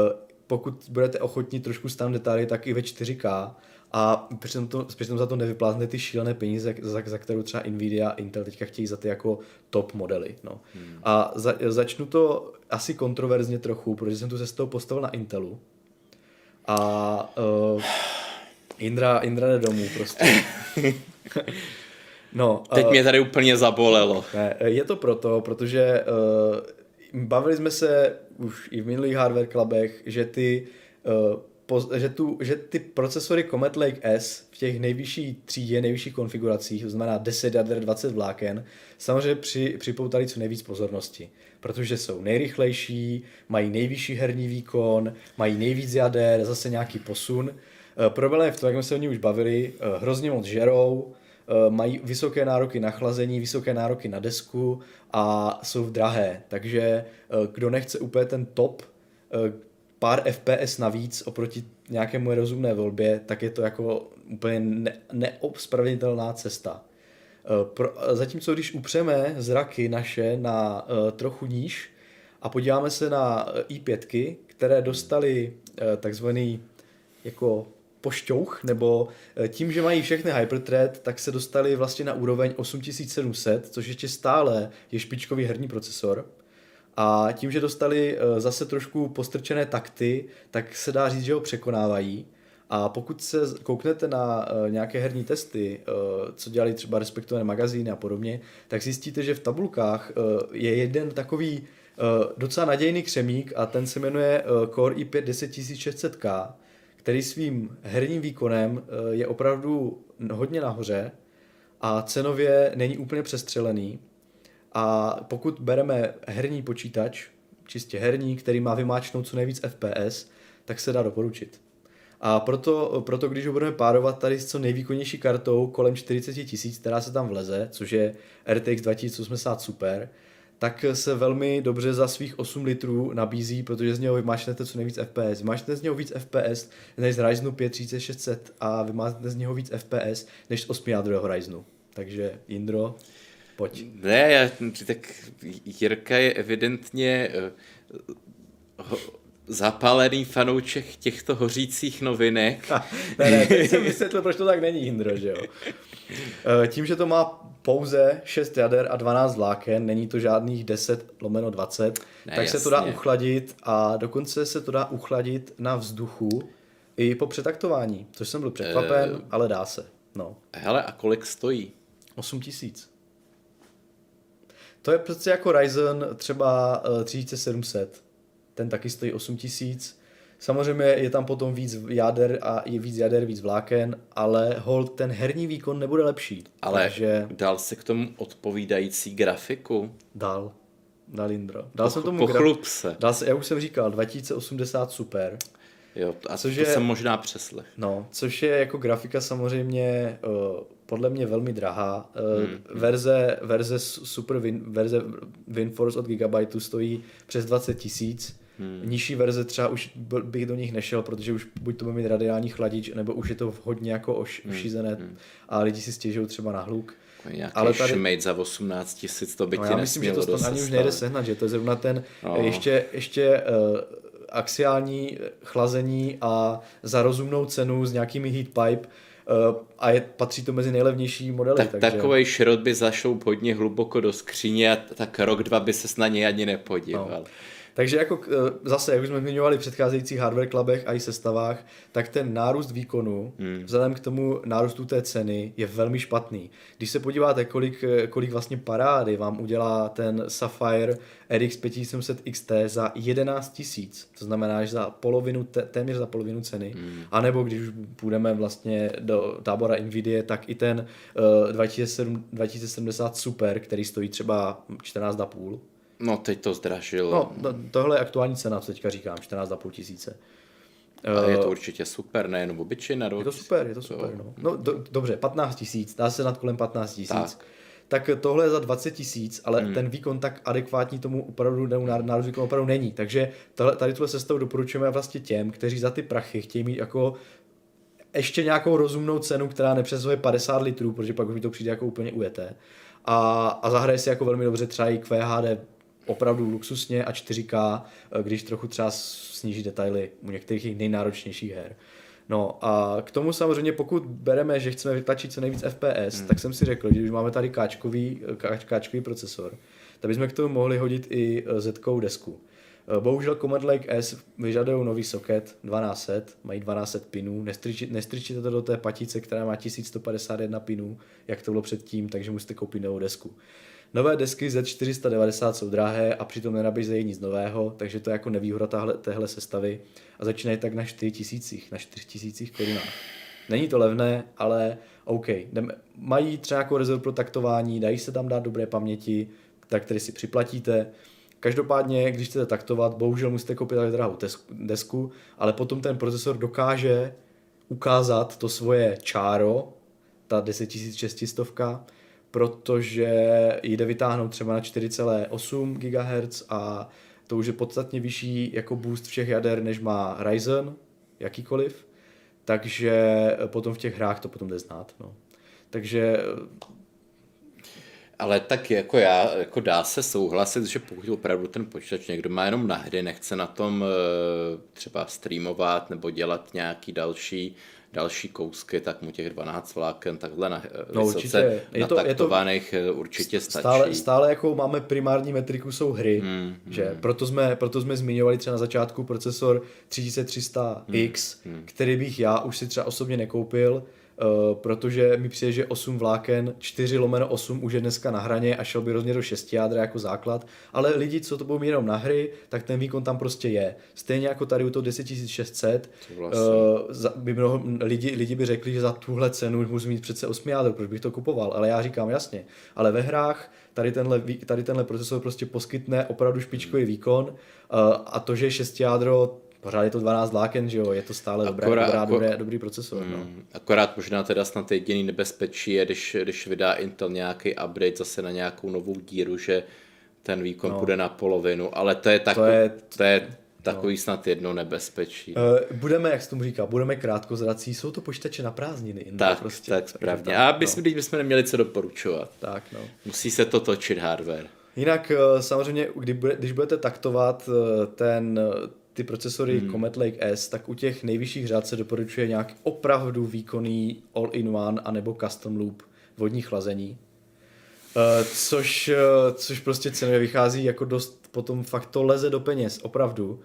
Uh, pokud budete ochotní trošku stát detaily, tak i ve čtyři ká a přitom, to, přitom za to nevyplátnete ty šílené peníze, za, za kterou třeba Nvidia a Intel teďka chtějí za ty jako top modely. No. Hmm. A za, začnu to asi kontroverzně trochu, protože jsem tu se z toho postavil na Intelu a uh, Indra, Indra jde domů prostě. No, teď uh, mě tady úplně zabolelo. Ne, je to proto, protože uh, bavili jsme se už i v minulých Hardware Clubech, že ty, uh, poz, že tu, že ty procesory Comet Lake S v těch nejvyšší třídě, nejvyšších konfiguracích, to znamená deset jader, dvacet vláken, samozřejmě při, připoutali co nejvíc pozornosti, protože jsou nejrychlejší, mají nejvyšší herní výkon, mají nejvíc jader, zase nějaký posun. Uh, problém je v tom, jak jsme se o ní už bavili, uh, hrozně moc žerou, mají vysoké nároky na chlazení, vysoké nároky na desku a jsou drahé. Takže kdo nechce úplně ten top, pár F P S navíc oproti nějaké moje rozumné volbě, tak je to jako úplně ne- neobspravedlnitelná cesta. Pro, zatímco když upřeme zraky naše na trochu níž a podíváme se na i pět, které dostaly takzvaný jako pošťouch, nebo tím, že mají všechny hyperthread, tak se dostali vlastně na úroveň osm tisíc sedm set, což ještě stále je špičkový herní procesor. A tím, že dostali zase trošku postrčené takty, tak se dá říct, že ho překonávají. A pokud se kouknete na nějaké herní testy, co dělali třeba respektované magazíny a podobně, tak zjistíte, že v tabulkách je jeden takový docela nadějný křemík a ten se jmenuje Core i pět deset šest set K, který svým herním výkonem je opravdu hodně nahoře a cenově není úplně přestřelený. A pokud bereme herní počítač, čistě herní, který má vymáčknout co nejvíc F P S, tak se dá doporučit. A proto, proto když ho budeme párovat tady s co nejvýkonnější kartou kolem čtyřicet tisíc, která se tam vleze, což je R T X dvacet osmdesát Super, tak se velmi dobře za svých osm litrů nabízí, protože z něho vymáčnete co nejvíc F P S. Vymáčnete z něho víc F P S než z Ryzenu pět třicet šest set a vymáčnete z něho víc F P S než z osmijádrového Ryzenu. Takže Indro, pojď. Ne, já, tak Jirka je evidentně ho, zapálený fanouček těchto hořících novinek. Ne, ne, teď jsem vysvětlil, proč to tak není, Indro, že jo. Tím, že to má pouze šest jader a dvanáct vláken, není to žádných deset lomeno dvacet, ne, tak jasně. Se to dá uchladit a dokonce se to dá uchladit na vzduchu i po přetaktování, což jsem byl překvapen, e... ale dá se. No. Hele, a kolik stojí? osm tisíc. To je prostě jako Ryzen třeba třicet sedm set, ten taky stojí osm tisíc. Samozřejmě je tam potom víc jader a je víc jader, víc vláken, ale hold ten herní výkon nebude lepší. Ale takže... dal se k tomu odpovídající grafiku? Dal. Dal Indra. Dal po, jsem tomu graf... se. Dal se, já už jsem říkal, dvacet osmdesát Super. Jo, a což to je... jsem možná přeslech. No, což je jako grafika samozřejmě uh, podle mě velmi drahá. Uh, hmm. verze, verze Super Win, verze Winforce od Gigabyte stojí přes dvacet tisíc. Hmm. Nižší verze třeba už bych do nich nešel, protože už buď to bude mít radiální chladič, nebo už je to hodně jako oš, hmm. ošizené hmm. a lidi si stěžují třeba na hluk. Nějaký tady... šmejt za osmnáct tisíc, to by no, ti nesmělo. Já myslím, že to dosestavit. Ani už nejde sehnat, že to je zrovna ten oh. ještě, ještě uh, axiální chlazení a za rozumnou cenu s nějakými heatpipe uh, a je, patří to mezi nejlevnější modely. Tak, takže... Takovej šrot by zašel hodně hluboko do skříně a tak rok, dva by se na něj ani nepodíval. No. Takže jako zase, jak už jsme zmiňovali v předcházejících hardware clubech a i sestavách, tak ten nárůst výkonu, hmm. vzhledem k tomu nárůstu té ceny, je velmi špatný. Když se podíváte, kolik, kolik vlastně parády vám udělá ten Sapphire R X pět sedm set X T za jedenáct tisíc, to znamená, že za polovinu, téměř za polovinu ceny, hmm. anebo když už půjdeme vlastně do tábora Nvidia, tak i ten uh, dvacet sedmdesát Super, který stojí třeba čtrnáct a půl. No, teď to zdražilo. No, tohle je aktuální cena, co teďka říkám, čtrnáct a půl tisíce. Ale je to určitě super, nejen obyčejná. Je to super, je to super, no. No do, dobře, patnáct tisíc, dá se nad kolem patnáct tisíc. Tak tohle je za dvacet tisíc, ale hmm. ten výkon tak adekvátní tomu opravdu, nárůst výkonu opravdu není. Takže tohle, tady tuhle sestavu doporučujeme vlastně těm, kteří za ty prachy chtějí mít jako ještě nějakou rozumnou cenu, která nepřesahuje padesát litrů, protože pak už mi to přijde jako úplně ujeté. A, a zahraje si jako velmi dobře třeba i Q H D opravdu luxusně a čtyři ká, když trochu třeba sníží detaily u některých nejnáročnějších her. No a k tomu samozřejmě, pokud bereme, že chceme vytlačit co nejvíc F P S, hmm. tak jsem si řekl, že už máme tady káčkový, káč, káčkový procesor, tak bychom k tomu mohli hodit i Z-kovou desku. Bohužel Comet Lake S vyžadují nový soket dvanáct set, mají dvanáct set pinů, nestrčíte to do té patice, která má tisíc sto padesát jedna pinů, jak to bylo předtím, takže musíte koupit novou desku. Nové desky Z čtyři set devadesát jsou drahé a přitom nenabízejí nic nového, takže to je jako nevýhoda tahle, téhle sestavy a začínají tak na čtyři tisících, na čtyři tisících korunách. Není to levné, ale OK. Mají třeba jako rezervu pro taktování, dají se tam dát dobré paměti, tak které si připlatíte. Každopádně, když chcete taktovat, bohužel musíte koupit ale drahou desku, ale potom ten procesor dokáže ukázat to svoje čáro, ta deset šest set, protože jde vytáhnout třeba na čtyři celá osm gigahertz a to už je podstatně vyšší jako boost všech jader, než má Ryzen, jakýkoliv, takže potom v těch hrách to potom jde znát. No. Takže... Ale tak jako já, jako dá se souhlasit, že pokud opravdu ten počítač někdo má jenom na hry, nechce na tom třeba streamovat nebo dělat nějaký další další kousky, tak mu těch dvanáct vláken takhle na, no, vysoce nataktovaných určitě, určitě stačí. Stále, stále jako máme primární metriku jsou hry, mm, že? Mm. Proto, jsme, proto jsme zmiňovali třeba na začátku procesor tři tři sta X, mm, mm. který bych já už si třeba osobně nekoupil, Uh, protože mi přijde, že osm vláken, čtyři lomeno osm už je dneska na hraně a šel by rozměr do šesti jádra jako základ, ale lidi, co to budou mít jenom na hry, tak ten výkon tam prostě je. Stejně jako tady u toho deset šest set, uh, by mnoho, lidi, lidi by řekli, že za tuhle cenu můžu mít přece osm jádro, proč bych to kupoval, ale já říkám jasně, ale ve hrách tady tenhle, tady tenhle procesor prostě poskytne opravdu špičkový hmm. výkon uh, a to, že je šesti jádro, pořád je to dvanáct vláken, že jo, je to stále dobré, akorát, dobrá, dobré, akor... dobrý procesor. Mm, no. Akorát možná teda snad jediný nebezpečí je, když, když vydá Intel nějaký update zase na nějakou novou díru, že ten výkon no. bude na polovinu, ale to je takový, to je, to je takový no. snad jedno nebezpečí. Uh, budeme, jak se tomu říká, budeme krátkozrací, jsou to počítače na prázdniny. Tak, prostě, tak správně. A aby jsme, no. bychom neměli co doporučovat. Tak, no. Musí se to točit hardware. Jinak samozřejmě, když budete taktovat ten... ty procesory hmm. Comet Lake S, tak u těch nejvyšších řád se doporučuje nějak opravdu výkonný all-in-one anebo custom loop vodní chlazení, což, což prostě cenově vychází jako dost, potom fakt to leze do peněz, opravdu.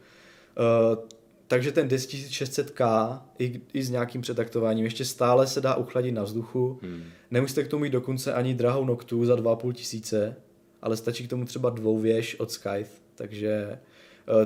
Takže ten deset šest set K i, i s nějakým přetaktováním ještě stále se dá uchladit na vzduchu, hmm. nemusíte k tomu mít dokonce ani drahou noktu za dva a půl tisíce, ale stačí k tomu třeba dvou věž od Scythe, takže...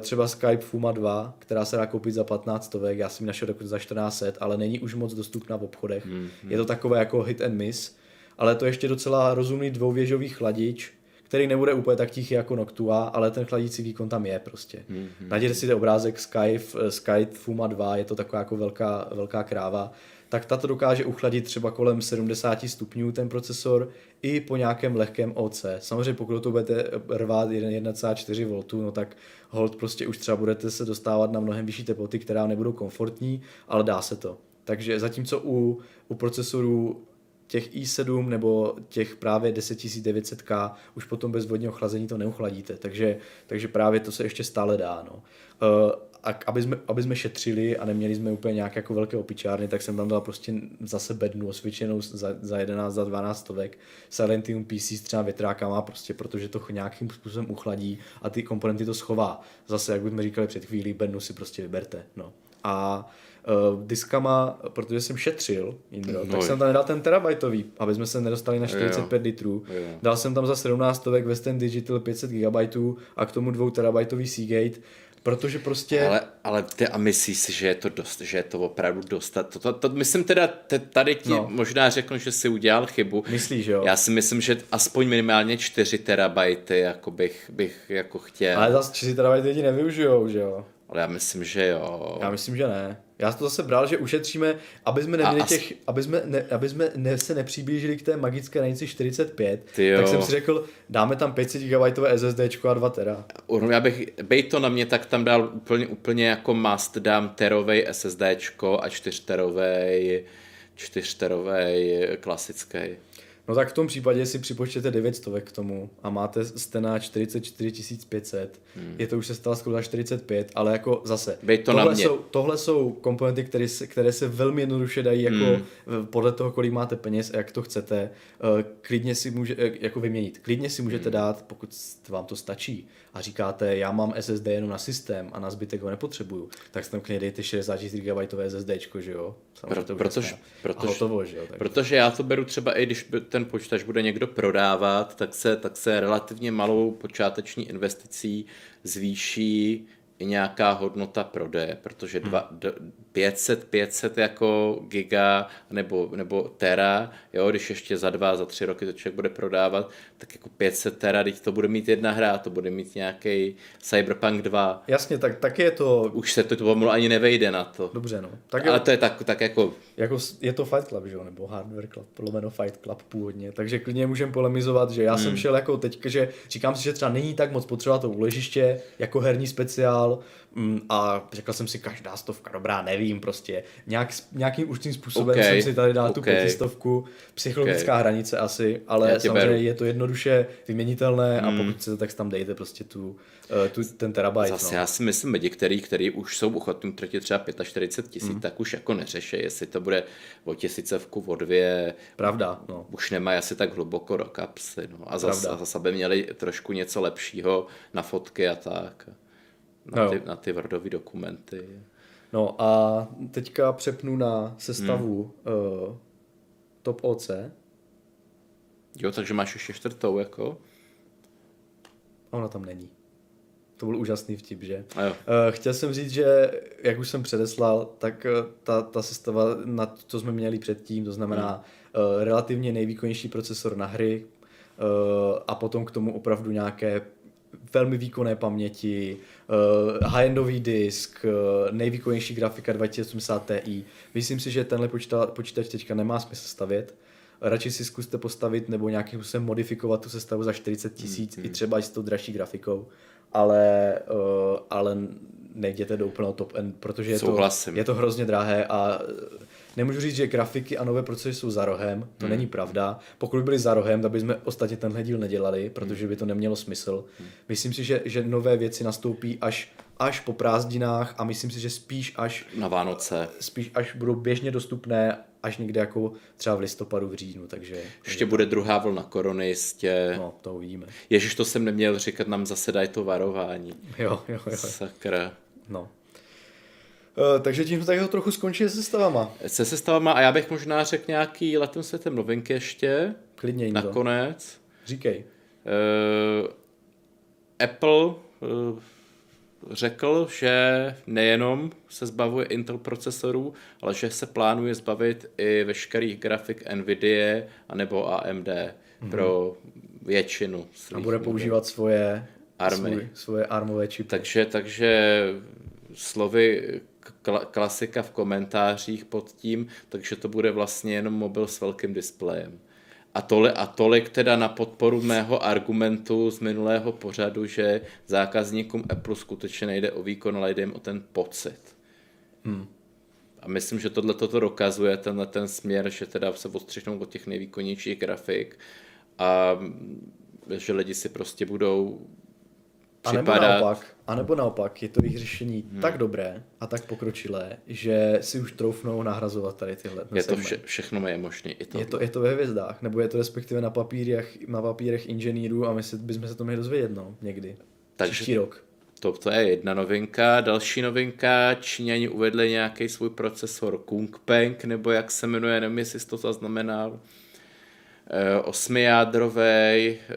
třeba Skype Fuma dva, která se dá koupit za patnáct stovek, já jsem ji našel dokud za čtrnáct set, ale není už moc dostupná v obchodech. Mm, mm. Je to takové jako hit and miss, ale to ještě docela rozumný dvouvěžový chladič, který nebude úplně tak tichý jako Noctua, ale ten chladicí výkon tam je prostě. Mm, mm. Nadějte si ten obrázek Skype, Skype Fuma dva, je to taková jako velká, velká kráva, tak tato dokáže uchladit třeba kolem sedmdesát stupňů ten procesor i po nějakém lehkém O C. Samozřejmě pokud to budete rvát jedna celá čtyři voltu, no tak hold prostě už třeba budete se dostávat na mnohem vyšší teploty, která nebudou komfortní, ale dá se to. Takže zatímco u, u procesorů těch i sedm nebo těch právě deset devět set K už potom bez vodního chlazení to neuchladíte, takže, takže právě to se ještě stále dá. No. Uh, a aby jsme, aby jsme šetřili a neměli jsme úplně nějak jako velké opičárny, tak jsem tam dal prostě zase bednu osvědčenou za, za jedenáct, za dvanáct stovek Silentium P C s třeba větrákama, prostě protože to nějakým způsobem uchladí a ty komponenty to schová. Zase, jak bychom říkali před chvílí, bednu si prostě vyberte. No. A uh, diskama, protože jsem šetřil, Indro, no tak jsem tam nedal ten terabajtový, aby jsme se nedostali na čtyřicet pět litrů. Dal jsem tam za sedmnáct stovek Western Digital pět set gigabajtů a k tomu dvou terabajtový Seagate, protože prostě... Ale, ale ty a myslíš si, že je to dost, že je to opravdu dostat. To, to, to, myslím teda, tady ti no. možná řeknu, že jsi udělal chybu. Myslíš, jo? Já si myslím, že aspoň minimálně čtyři terabajty jako bych, bych jako chtěl. Ale zase čtyři terabajty ti nevyužijou, že jo? Ale já myslím, že jo. Já myslím, že ne. Já to zase bral, že ušetříme, aby jsme neměli as... těch, aby jsme, ne, aby jsme ne, se nepřiblížili k té magické hranici čtyřicet pět, tak jsem si řekl, dáme tam pět set gigabajtů SSDčko a dva tera. Já bych, bej to na mě, tak tam dal úplně, úplně jako must, dám terovej SSDčko a čtyřterovej, čtyřterovej klasický. No tak v tom případě si připočtete devět stovek k tomu a máte stena čtyřicet čtyři tisíc pět set. Hmm. Je to už se stalo skoro za čtyřicet pět, ale jako zase. To tohle, jsou, tohle jsou komponenty, které se, které se velmi jednoduše dají jako hmm. podle toho, kolik máte peněz a jak to chcete, klidně si může, jako vyměnit. Klidně si můžete hmm. dát, pokud vám to stačí a říkáte, já mám S S D jenom na systém a na zbytek ho nepotřebuju, tak si tam klidně dejte šedesát čtyři gigabajtů SSDčko, že jo? Proto, protože, protože, hotovo, že jo? Protože já to beru třeba i když ten počítač bude někdo prodávat, tak se, tak se relativně malou počáteční investicí zvýší i nějaká hodnota prodeje, protože dva, d, pět set, pět set jako giga nebo, nebo tera, jo, když ještě za dva, za tři roky to člověk bude prodávat, tak jako pět set tera, teď to bude mít jedna hra, to bude mít nějaký Cyberpunk dva. Jasně, tak, tak je to... Už se to pomalu ani nevejde na to. Dobře, no. Tak ale je... to je tak, tak jako... jako... Je to Fight Club, že jo, nebo Hardware Club, lomeno Fight Club původně, takže klidně můžeme polemizovat, že já hmm. jsem šel jako teďka, že říkám si, že třeba není tak moc potřeba to úležiště jako herní speciál, a řekl jsem si, každá stovka, dobrá, nevím, prostě nějak, nějakým účtým způsobem okay, jsem si tady dal okay, tu pětistovku, psychologická okay. hranice asi, ale samozřejmě beru. Je to jednoduše vyměnitelné mm. a pokud chcete, tak tam dejte prostě tu, tu, ten terabajt. Zase no. Já si myslím, lidi, který, který už jsou ochotní tratit třeba čtyřicet pět tisíc, mm. tak už jako neřeší, jestli to bude o tisícovku, o dvě. Pravda, no. Už nemají asi tak hluboko do kapsy, no. A zase zas, by měli trošku něco lepšího na fotky a tak. Na ty, no. na ty Wordový dokumenty. No a teďka přepnu na sestavu hmm. uh, Top O C. Jo, takže máš ještě čtvrtou, jako? A ona tam není. To byl úžasný vtip, že? Uh, chtěl jsem říct, že jak už jsem předeslal, tak uh, ta, ta sestava, na to, co jsme měli předtím, to znamená hmm. uh, relativně nejvýkonnější procesor na hry uh, a potom k tomu opravdu nějaké velmi výkonné paměti, uh, high-endový disk, uh, nejvýkonnější grafika dvacet osmdesát Ti. Myslím si, že tenhle počítač, počítač teďka nemá smysl stavět. Radši si zkuste postavit nebo nějakým způsobem modifikovat tu sestavu za čtyřicet tisíc, mm-hmm. i třeba i s tou dražší grafikou, ale, uh, ale nejděte do úplného top-end, protože je to, je to hrozně drahé a nemůžu říct, že grafiky a nové procesory jsou za rohem, to hmm. není pravda. Pokud by byly za rohem, tak bychom ostatně tenhle díl nedělali, protože by to nemělo smysl. Hmm. Myslím si, že, že nové věci nastoupí až, až po prázdninách a myslím si, že spíš až na Vánoce. Spíš až budou běžně dostupné, až někde jako třeba v listopadu, v říjnu. Takže ještě bude druhá vlna korony jistě. No, to uvidíme. Ježiš, to jsem neměl říkat, nám zase dají to varování. Jo, jo, jo. Sakra. No. Uh, takže tím jsme tak trochu skončili se sestavama. Se sestavama a já bych možná řekl nějaký letem světem novinky ještě. Klidně jim nakonec. Říkej. Uh, Apple uh, řekl, že nejenom se zbavuje Intel procesorů, ale že se plánuje zbavit i veškerých grafik NVIDIA anebo A M D mm-hmm. pro většinu. A bude používat model. svoje army. Svůj, svoje armové čipy. Takže, takže slovy klasika v komentářích pod tím, takže to bude vlastně jenom mobil s velkým displejem. A, toli, a tolik teda na podporu mého argumentu z minulého pořadu, že zákazníkům Apple skutečně nejde o výkon, ale jde jim o ten pocit. Hmm. A myslím, že tohle toto dokazuje tenhle ten směr, že teda se odstřihnou od těch nejvýkonnějších grafik a že lidi si prostě budou A nebo naopak, a nebo naopak je to jejich řešení hmm. tak dobré a tak pokročilé, že si už troufnou nahrazovat tady tyhle. Je to vše, všechno je možné. Je to, je to ve hvězdách, nebo je to respektive na papírech, na papírech inženýrů a my si, bychom se to měli dozvědět no, někdy. Takže příští rok. To, to je jedna novinka. Další novinka, Číňani uvedli nějaký svůj procesor Kungpeng, nebo jak se jmenuje, nevím, jestli jsi to zaznamenal. E, osmijádrovej, e,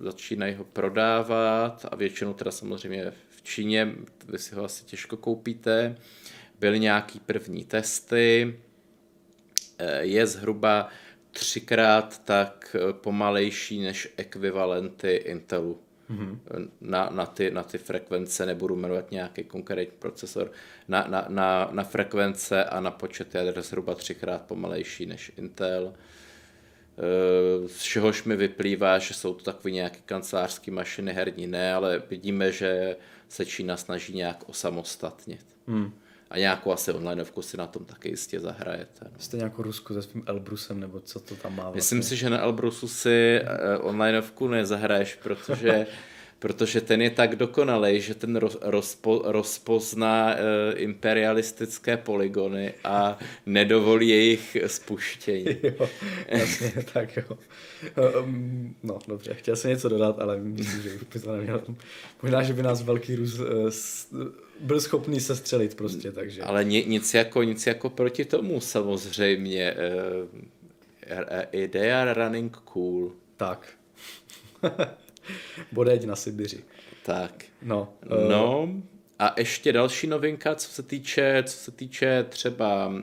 začínají ho prodávat a většinou teda samozřejmě v Číně, vy si ho asi těžko koupíte. Byly nějaký první testy, e, je zhruba třikrát tak pomalejší než ekvivalenty Intelu. Mm-hmm. Na, na, ty, na ty frekvence, nebudu jmenovat nějaký konkrétní procesor, na, na, na, na frekvence a na počet jader zhruba třikrát pomalejší než Intel. Z čehož mi vyplývá, že jsou to takové nějaké kancelářské mašiny, herní ne, ale vidíme, že se Čína snaží nějak osamostatnit. Mm. A nějakou asi onlineovku si na tom taky jistě zahrajete. No. Jste nějakou Rusku se svým Elbrusem, nebo co to tam má vlastně? Myslím si, že na Elbrusu si uh, onlineovku nezahraješ, protože, protože ten je tak dokonalej, že ten roz, rozpo, rozpozná uh, imperialistické polygony a nedovolí jejich spuštění. Jo, jasně, tak jo. Um, no, dobře, chtěl jsem něco dodat, ale myslím, že už to neměl. Možná, že by nás velký Rus... Uh, s, byl schopný se střelit prostě, takže... Ale nic jako, nic jako proti tomu samozřejmě. Uh, they are running cool. Tak. Bodeď na Sibiři. Tak. No. Uh... no. A ještě další novinka, co se týče, co se týče třeba uh,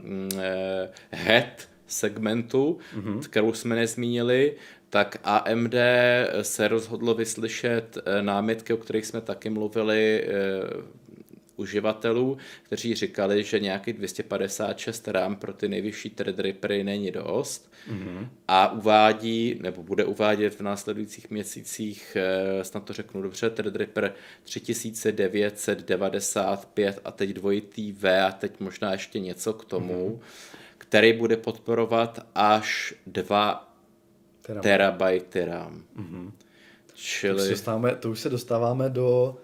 head segmentu, mm-hmm. kterou jsme nezmínili, tak A M D se rozhodlo vyslyšet námitky, o kterých jsme taky mluvili uh, uživatelů, kteří říkali, že nějaký dvě stě padesát šest RAM pro ty nejvyšší Threadrippery není dost mm-hmm. a uvádí, nebo bude uvádět v následujících měsících, snad to řeknu dobře, Threadripper tři tisíce devět set devadesát pět a teď dvojitý V a teď možná ještě něco k tomu, mm-hmm. který bude podporovat až dva terabajty RAM. Mm-hmm. Čili... To, to už se dostáváme do...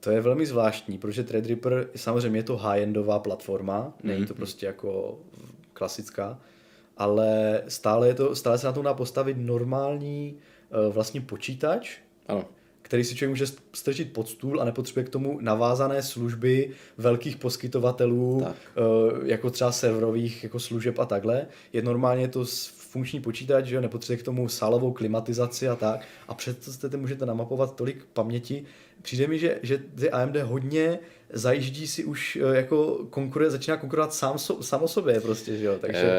To je velmi zvláštní, protože Threadripper samozřejmě je to high-endová platforma, není to prostě jako klasická, ale stále, je to, stále se na to dá postavit normální vlastně počítač, ano. který si člověk může strčit pod stůl a nepotřebuje k tomu navázané služby velkých poskytovatelů, tak. jako třeba serverových jako služeb a takhle. Je normálně to funkční počítač, že nepotřebuje k tomu sálovou klimatizaci a tak. A přesto jste můžete namapovat tolik paměti. Přijde mi, že, že A M D hodně zajíždí si už jako konkuruje, začíná konkurovat sám, so, sám o sobě prostě, že jo, takže... E,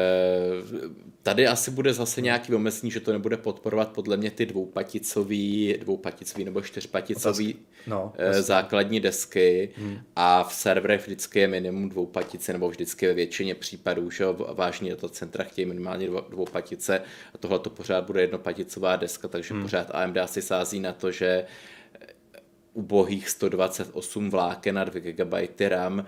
tady asi bude zase nějaký omezení, že to nebude podporovat podle mě ty dvoupaticový, dvoupaticový nebo čtyřpaticový no, e, základní desky hmm. a v serverech vždycky je minimum dvoupatice, nebo vždycky ve většině případů, že jo, vážní datacentra chtějí minimálně dvoupatice a tohle to pořád bude jednopaticová deska, takže hmm. pořád A M D asi sází na to, že ubohých sto dvacet osm vláken na dva gigabajty RAM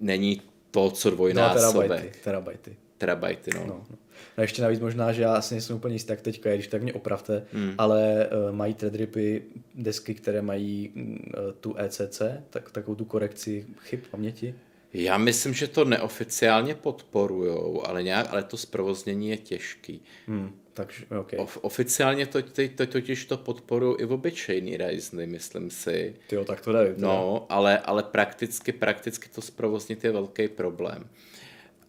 není to, co dvojnásobek. No, terabajty, terabajty. Terabajty, no. no, no. No ještě navíc možná, že já asi nejsem úplně jistý, jak teďka je, když tak mě opravte, mm. ale uh, mají Threadripy desky, které mají uh, tu E C C, tak, takovou tu korekci chyb paměti. Já myslím, že to neoficiálně podporujou, ale nějak, ale to zprovoznění je těžký. Hmm. Takže, okay. Of, oficiálně to, to, to, totiž to podporují i v obyčejný Ryzeny, myslím si. Jo, tak to dají. No, ale, ale prakticky, prakticky to zprovoznit je velký problém.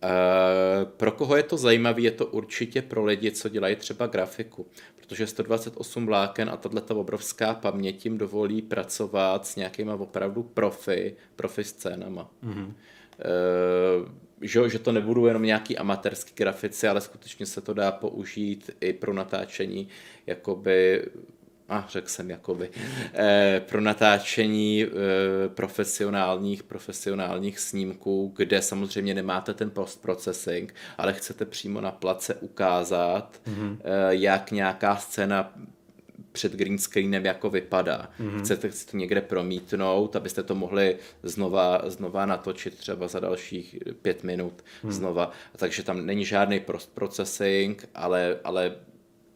E, pro koho je to zajímavé, je to určitě pro lidi, co dělají třeba grafiku, protože sto dvacet osm vláken a tato obrovská paměť jim dovolí pracovat s nějakýma opravdu profi, profi scénama. Mm-hmm. E, Že, že to nebudou jenom nějaký amatérský grafici, ale skutečně se to dá použít i pro natáčení jakoby, a řekl jsem jakoby, eh, pro natáčení eh, profesionálních, profesionálních snímků, kde samozřejmě nemáte ten post-processing, ale chcete přímo na place ukázat, mm-hmm. eh, jak nějaká scéna před green screenem jako vypadá. Mm-hmm. Chcete si to někde promítnout, abyste to mohli znova, znova natočit třeba za dalších pět minut mm-hmm. znova. Takže tam není žádný post-processing, ale, ale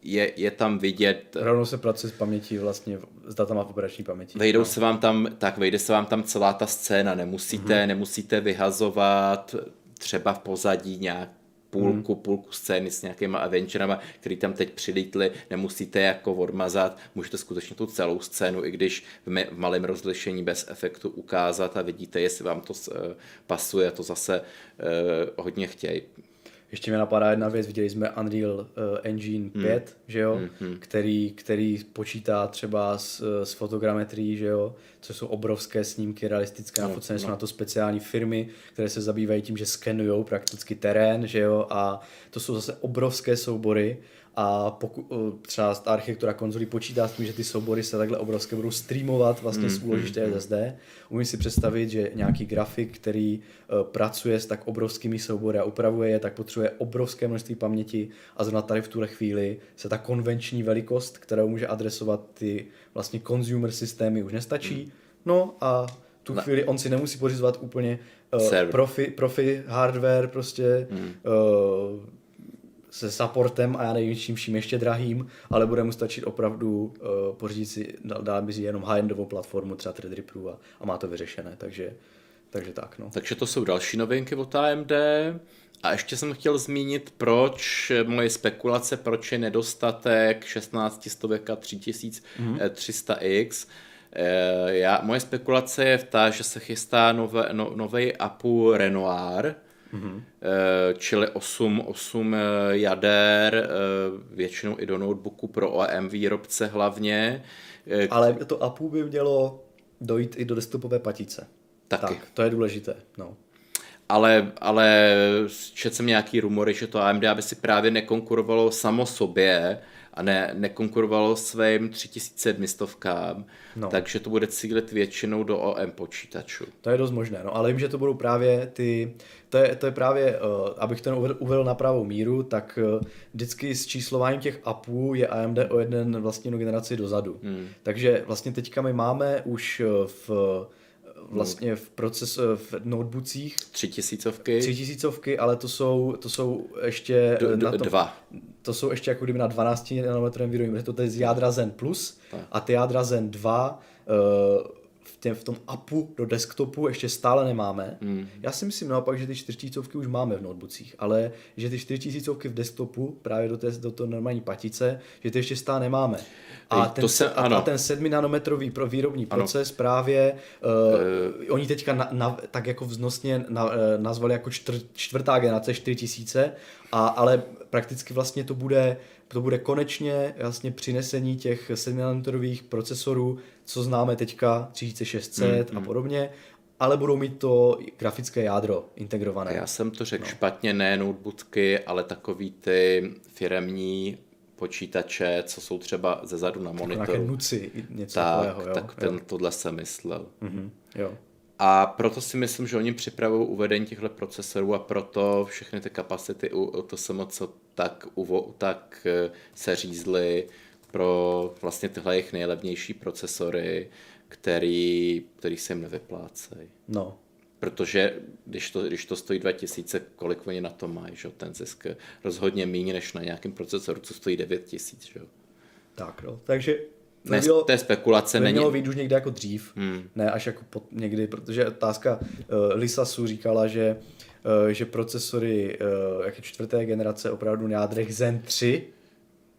je, je tam vidět... Rovnou se pracuje s pamětí vlastně, s datama v operační paměti. Vejdou no. se vám tam, tak vejde se vám tam celá ta scéna, nemusíte, mm-hmm. nemusíte vyhazovat třeba v pozadí nějak půlku, půlku scény s nějakýma adventurama, který tam teď přilítli, nemusíte jako odmazat, můžete skutečně tu celou scénu, i když v malém rozlišení bez efektu ukázat a vidíte, jestli vám to pasuje, to zase uh, hodně chtějí. Ještě mi napadá jedna věc, viděli jsme Unreal Engine pět, hmm. že jo, hmm. který, který počítá třeba s, s fotogrametrií, že jo, což jsou obrovské snímky realistické, no, nafocené no. jsou na to speciální firmy, které se zabývají tím, že skenujou prakticky terén, že jo, a to jsou zase obrovské soubory. A poku- třeba architektura konzolí počítá s tím, že ty soubory se takhle obrovské budou streamovat vlastně z úložiště S S D. Umím si představit, že nějaký grafik, který pracuje s tak obrovskými soubory a upravuje je, tak potřebuje obrovské množství paměti a zrovna tady v tuhle chvíli se ta konvenční velikost, kterou může adresovat ty vlastně consumer systémy, už nestačí. No a tu chvíli on si nemusí pořizovat úplně uh, profi, profi hardware prostě hmm. uh, se supportem a já nevím čím vším ještě drahým, ale bude mu stačit opravdu uh, pořídit si, dá by si jenom high-endovou platformu, třeba Threadripperu a, a má to vyřešené, takže, takže tak. No. Takže to jsou další novinky od A M D a ještě jsem chtěl zmínit, proč moje spekulace, proč je nedostatek šestnáct stovek a tři tisíce tři sta X. Já, moje spekulace je v ta, že se chystá nové, no, novej Apu Renoir, Mm-hmm. čili osm, osm jader, většinou i do notebooku pro O E M výrobce hlavně. Ale to A P U by mělo dojít i do desktopové patice. Taky. Tak, to je důležité. No. Ale, ale četl jsem nějaký rumory, že to A M D by si právě nekonkurovalo samo sobě a ne, nekonkurovalo svým tři tisíce sedm stovkám, no. takže to bude cílit většinou do O E M počítačů. To je dost možné, no, ale vím, že to budou právě ty, to je, to je právě, uh, abych ten uvedl, uvedl na pravou míru, tak uh, vždycky s číslováním těch appů je A M D o jeden vlastně no generaci dozadu. Hmm. Takže vlastně teďka my máme už v... vlastně v proces v notebookích tři tisícovky. Tři tisícovky, ale to jsou to jsou ještě d- d- na tom, dva. To jsou ještě jako kdyby na dvanáct nanometrovém výrobním, to je z jádra Zen Plus tak. a ty jádra Zen dva uh, v, tě, v tom appu do desktopu ještě stále nemáme. Mm. Já si myslím naopak, že ty čtyři tisícovky už máme v notebookích, ale že ty čtyři tisícovky v desktopu právě do té do toho normální patice, že ty ještě stále nemáme. A ten, se, a ten sedminanometrový pro výrobní ano. proces právě uh, uh, oni teďka na, na, tak jako vznosně na, uh, nazvali jako čtvr, čtvrtá generace čtyři tisíce, a, ale prakticky vlastně to bude, to bude konečně vlastně přinesení těch sedminanometrových procesorů, co známe teďka tři tisíce šest set mm, a mm. podobně, ale budou mít to grafické jádro integrované. A já jsem to řekl no. špatně, ne notebooky, ale takový ty firemní počítače, co jsou třeba ze zadu na monitoru. Nějaké nuci, něco takového. Tak, tak ten, tohle jsem myslel. Mm-hmm, jo. A proto si myslím, že oni připravují uvedení těchto procesorů a proto všechny ty kapacity u L T S M C tak, tak se řízly pro vlastně tyhle jejich nejlevnější procesory, který, který se jim nevyplácejí. No. Protože když to, když to stojí dva tisíce, kolik oni na to mají, že? Ten zisk rozhodně méně než na nějakém procesoru, co stojí devět tisíc. Že? Tak no, takže ne, nemělo, té spekulace není. Nemělo být už někde jako dřív, hmm. ne až jako pod, někdy, protože otázka uh, Lisasu říkala, že, uh, že procesory uh, jak je čtvrté generace opravdu na jádrech Zen tři,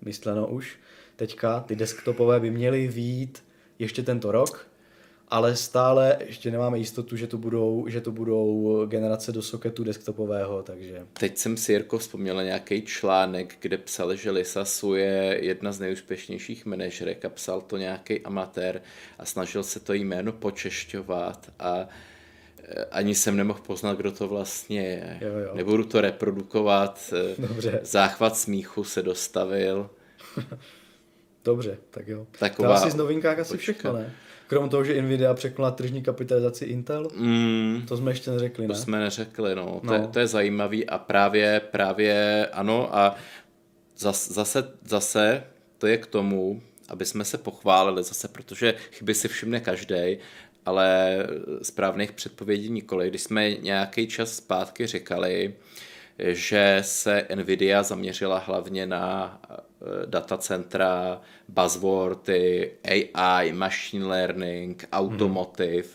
mysleno už, teďka ty desktopové by měly vyjít ještě tento rok, ale stále ještě nemáme jistotu, že to budou, že to budou generace do soketu desktopového, takže... Teď jsem si, Jirko, vzpomněla nějaký článek, kde psal, že Lisasu je jedna z nejúspěšnějších manažerek a psal to nějaký amatér a snažil se to jméno počešťovat a ani jsem nemohl poznat, kdo to vlastně je. Jo, jo. Nebudu to reprodukovat, dobře. Záchvat smíchu se dostavil. Dobře, tak jo. Taková... To asi z novinkách asi všechno, ne? Krom toho, že Nvidia překonala tržní kapitalizaci Intel, mm, to jsme ještě neřekli, ne? To jsme neřekli, no. no. To, je, to je zajímavý a právě, právě ano a zase, zase, zase to je k tomu, aby jsme se pochválili zase, protože chyby si všimne každej, ale správných předpovědí nikoli. Když jsme nějaký čas zpátky říkali, že se Nvidia zaměřila hlavně na datacentra, buzzwordy, A I, machine learning, automotive. Hmm.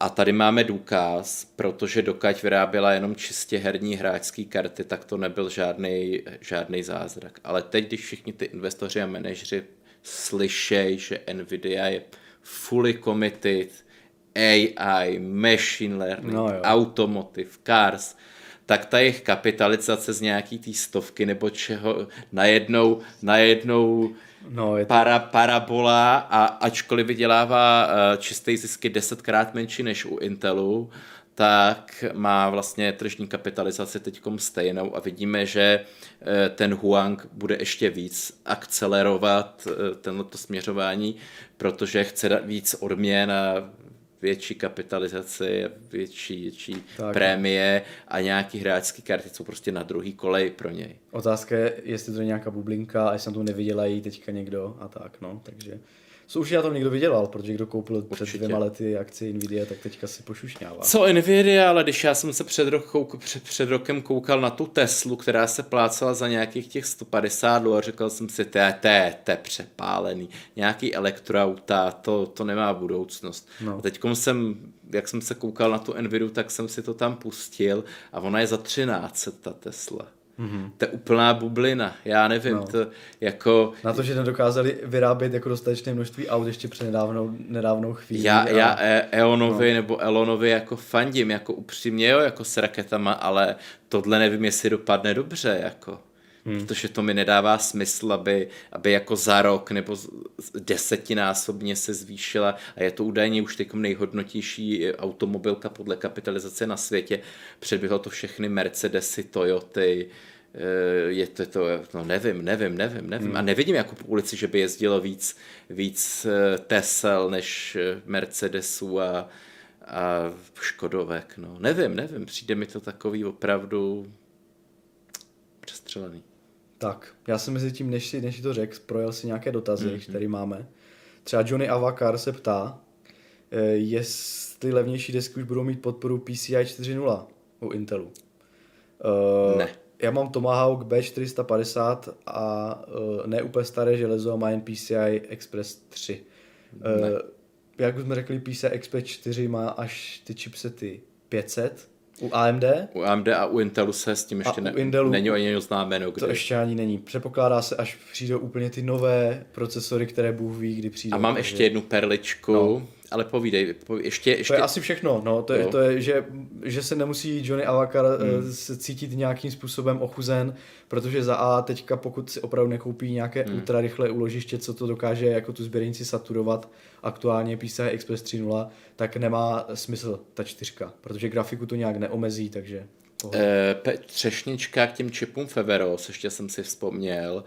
A tady máme důkaz, protože dokud vyráběla jenom čistě herní hráčské karty, tak to nebyl žádný, žádný zázrak. Ale teď, když všichni ty investoři a manažeři slyšejí, že Nvidia je fully committed, A I, machine learning, no automotive, cars, tak ta jejich kapitalizace z nějaký té stovky nebo čeho najednou, najednou no, je to... para, parabola a ačkoliv vydělává čisté zisky desetkrát menší než u Intelu, tak má vlastně tržní kapitalizaci teďkom stejnou a vidíme, že ten Huang bude ještě víc akcelerovat tenhleto směřování, protože chce víc odměn a větší kapitalizaci, větší, větší prémie a nějaký hráčský karty jsou prostě na druhý kolej pro něj. Otázka je, jestli to je nějaká bublinka a jestli na to nevydělají teďka někdo a tak, no, takže... Co už na tom někdo vydělal, protože kdo koupil Určitě. před dvěma lety akci Nvidia, tak teďka si pošušňává. Co Nvidia, ale když já jsem se před, rok, před, před rokem koukal na tu Teslu, která se plácala za nějakých těch sto padesát dolarů a řekl jsem si, to je přepálený, nějaký elektroauta, to, to nemá budoucnost. No. A teďkom jsem, jak jsem se koukal na tu Nvidu, tak jsem si to tam pustil a ona je za třináct set ta Tesla. Mm-hmm. To je úplná bublina, já nevím, no. to jako... Na to, že nedokázali vyrábět jako dostatečné množství aut ještě před nedávnou, nedávnou chvíli. Já, a... já e- Eonovi no. nebo Elonovi jako fandím, jako upřímně, jo, jako s raketama, ale tohle nevím, jestli dopadne dobře, jako. Hmm. Protože to mi nedává smysl, aby, aby jako za rok nebo desetinásobně se zvýšila a je to údajně už teď nejhodnotější automobilka podle kapitalizace na světě. Předběhlo to všechny Mercedesy, Toyoty, je to, je to no nevím, nevím, nevím, nevím. Hmm. A nevidím jako po ulici, že by jezdilo víc, víc Tesel než Mercedesů a, a Škodovek. No, nevím, nevím, přijde mi to takový opravdu přestřelený. Tak, já jsem mezi tím, než si, než si to řekl, projel si nějaké dotazy, mm-hmm. které máme. Třeba Johnny Avakar se ptá, jestli levnější desky už budou mít podporu P C I čtyři tečka nula u Intelu. Ne. Já mám Tomahawk B čtyři set padesát a ne úplně staré železo a má jen P C I Express tři. Ne. Jak už jsme řekli, P C I Express čtyři má až ty chipsety pět set. U A M D? U A M D a u Intelu se s tím ještě ne, Intelu, není ani oznámeno. Kdy. To ještě ani není. Přepokládá se, až přijdou úplně ty nové procesory, které Bůh ví, kdy přijdou. A mám ještě kdy. jednu perličku, no. ale povídej. povídej ještě, ještě... To je asi všechno, no. To je, to je že, že se nemusí Johnny Avakar hmm. se cítit nějakým způsobem ochuzen, protože za A teďka, pokud si opravdu nekoupí nějaké hmm. ultra rychlé úložiště, co to dokáže jako tu sběrnici saturovat, aktuálně P C I Express tři tečka nula, tak nemá smysl ta čtyřka, protože grafiku to nějak neomezí, takže... E, třešnička k těm čipům Feveros, ještě jsem si vzpomněl,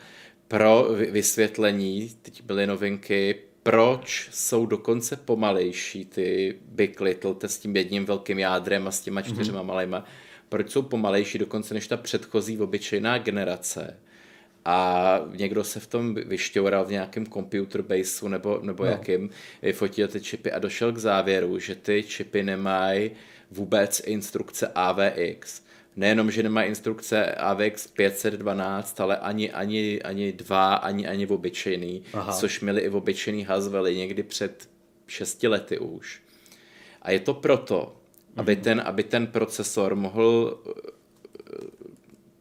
pro vysvětlení, teď byly novinky, proč jsou dokonce pomalejší ty Big Little, to s tím jedním velkým jádrem a s těma čtyřma mm-hmm. malejma, proč jsou pomalejší dokonce než ta předchozí obyčejná generace. A někdo se v tom vyšťoural v nějakém computer baseu nebo, nebo no. jakým, fotil ty čipy a došel k závěru, že ty čipy nemají vůbec instrukce A V X. Nejenom, že nemají instrukce A V X pět set dvanáct, ale ani, ani, ani dva, ani, ani obyčejný, Aha. což měli i obyčejný Haswelly někdy před šesti lety už. A je to proto, mm-hmm. aby ten, aby ten procesor mohl...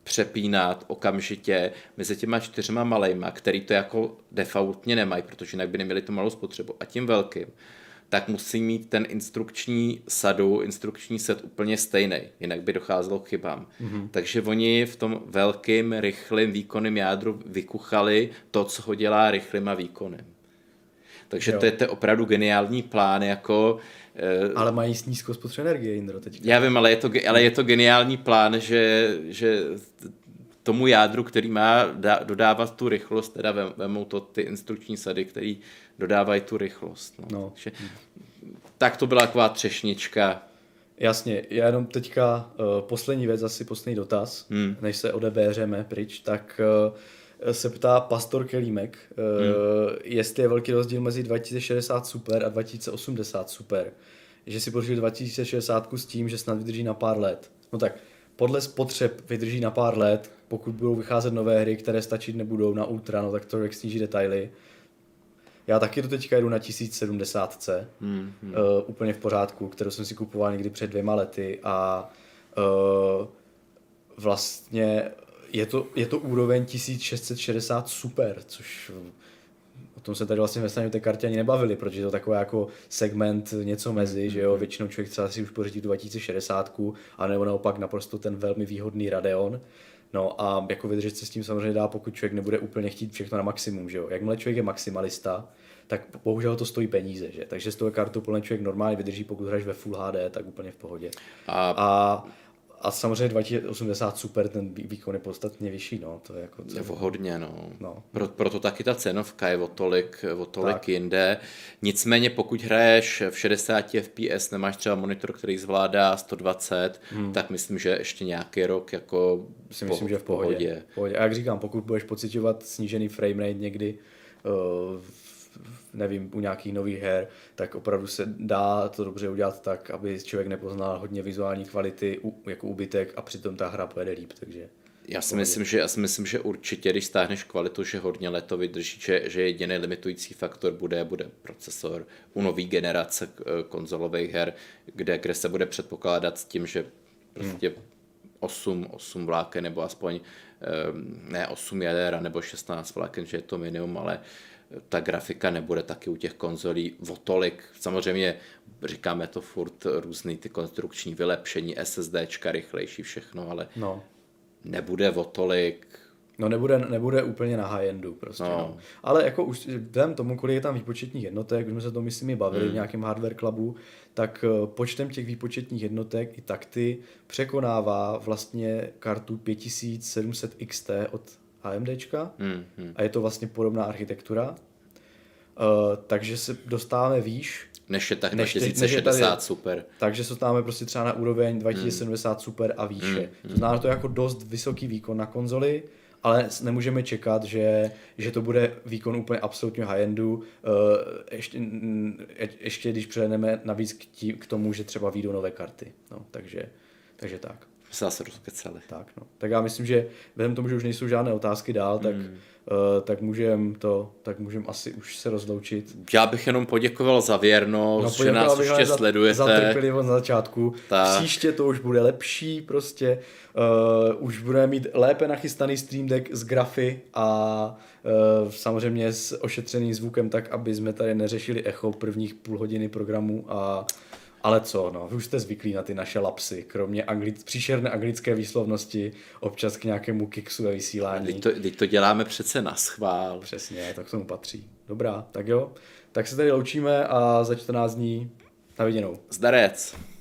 přepínat okamžitě mezi těma čtyřma malejma, který to jako defaultně nemají, protože jinak by neměli tu malou spotřebu a tím velkým, tak musí mít ten instrukční sadu, instrukční set úplně stejný, jinak by docházelo k chybám. Mm-hmm. Takže oni v tom velkým, rychlým, výkonným jádru vykuchali to, co ho dělá rychlým a výkonným. Takže jo. to je to opravdu geniální plán, jako... Ale mají s nízkou spotřebu energie, Indro, teďka. Já vím, ale je to, ale je to geniální plán, že, že tomu jádru, který má dodávat tu rychlost, teda vemou to ty instrukční sady, který dodávají tu rychlost. No. No. Takže, tak to byla taková třešnička. Jasně, já jenom teďka uh, poslední věc, asi poslední dotaz, hmm. než se odebéřeme pryč, tak... Uh, se ptá Pastor Kelímek, hmm. jestli je velký rozdíl mezi dva tisíce šedesát Super a dva tisíce osmdesát Super. Že si pořídil dva tisíce šedesát s tím, že snad vydrží na pár let. No tak, podle spotřeb vydrží na pár let, pokud budou vycházet nové hry, které stačit nebudou na ultra, no tak to jak sníží detaily. Já taky do teďka jdu na tisíc sedmdesát C, hmm, hmm. Uh, úplně v pořádku, kterou jsem si kupoval někdy před dvěma lety a uh, vlastně je to, je to úroveň tisíc šest set šedesát Super, což o tom se tady vlastně ve té kartě ani nebavili, protože je to takový jako segment něco mezi, že jo, většinou člověk třeba si už pořídí tu dva tisíce šedesát, anebo naopak naprosto ten velmi výhodný Radeon. No a jako vydržet se s tím samozřejmě dá, pokud člověk nebude úplně chtít všechno na maximum, že jo. Jakmile člověk je maximalista, tak bohužel to stojí peníze, že. Takže s tou kartou plně člověk normálně vydrží, pokud hraješ ve Full H D, tak úplně v pohodě. A, a, a samozřejmě dvacet osmdesát Super, ten výkon je podstatně vyšší, no. To je jako je hodně, no. no. Pro, proto taky ta cenovka je o tolik, o tolik tak. jinde. Nicméně pokud hraješ v šedesáti ef pé es, nemáš třeba monitor, který zvládá sto dvacet, hmm. tak myslím, že ještě nějaký rok jako si myslím, po, že v pohodě. pohodě. pohodě. A jak říkám, pokud budeš pociťovat snížený frame rate někdy uh, nevím, u nějakých nových her, tak opravdu se dá to dobře udělat tak, aby člověk nepoznal hodně vizuální kvality jako úbytek a přitom ta hra pojede líp, takže... Já si, myslím, že, já si myslím, že určitě, když stáhneš kvalitu, že hodně let to vydrží, že, že jediný limitující faktor bude, bude procesor u nový generace konzolových her, kde, kde se bude předpokládat s tím, že prostě hmm. osm, osm vláken, nebo aspoň ne osm jader, nebo šestnáct vláken, že je to minimum, ale ta grafika nebude taky u těch konzolí o tolik. Samozřejmě říkáme to furt různý ty konstrukční vylepšení, SSDčka, rychlejší všechno, ale no. nebude o tolik. No nebude, nebude úplně na high-endu prostě. No. No. Ale jako už vzhledem tomu, kolik je tam výpočetních jednotek, už jsme se to myslím i bavili hmm. v nějakém hardware clubu, tak počtem těch výpočetních jednotek i takty překonává vlastně kartu pět tisíc sedm set X T od AMDčka hmm, hmm. a je to vlastně podobná architektura, uh, takže se dostáváme výš než je tak dva tisíce šedesát Super. Takže se dostáváme prostě třeba na úroveň dva tisíce sedmdesát hmm. Super a výše. Hmm, hmm. To znamená, že to je jako dost vysoký výkon na konzoli, ale nemůžeme čekat, že, že to bude výkon úplně absolutně high-endu, uh, ještě, je, ještě když přejdeme navíc k, tí, k tomu, že třeba výjdou nové karty. No, takže, takže tak. Se tak, no. tak já myslím, že vzhledem tomu, že už nejsou žádné otázky dál, tak, mm. uh, tak můžem to, tak můžem asi už se rozloučit. Já bych jenom poděkoval za věrnost, no, že nás ještě za, sledujete. Za trpělivost na začátku. Tak. Příště to už bude lepší prostě. Uh, už budeme mít lépe nachystaný Stream Deck z grafy a uh, samozřejmě s ošetřeným zvukem tak, aby jsme tady neřešili echo prvních půl hodiny programu a ale co, no, vy už jste zvyklí na ty naše lapsy, kromě anglic- příšerné anglické výslovnosti, občas k nějakému kiksu ve vysílání. Teď to, teď to děláme přece na schvál. Přesně, tak k tomu patří. Dobrá, tak jo. Tak se tady loučíme a za čtrnáct dní na viděnou. Zdarec.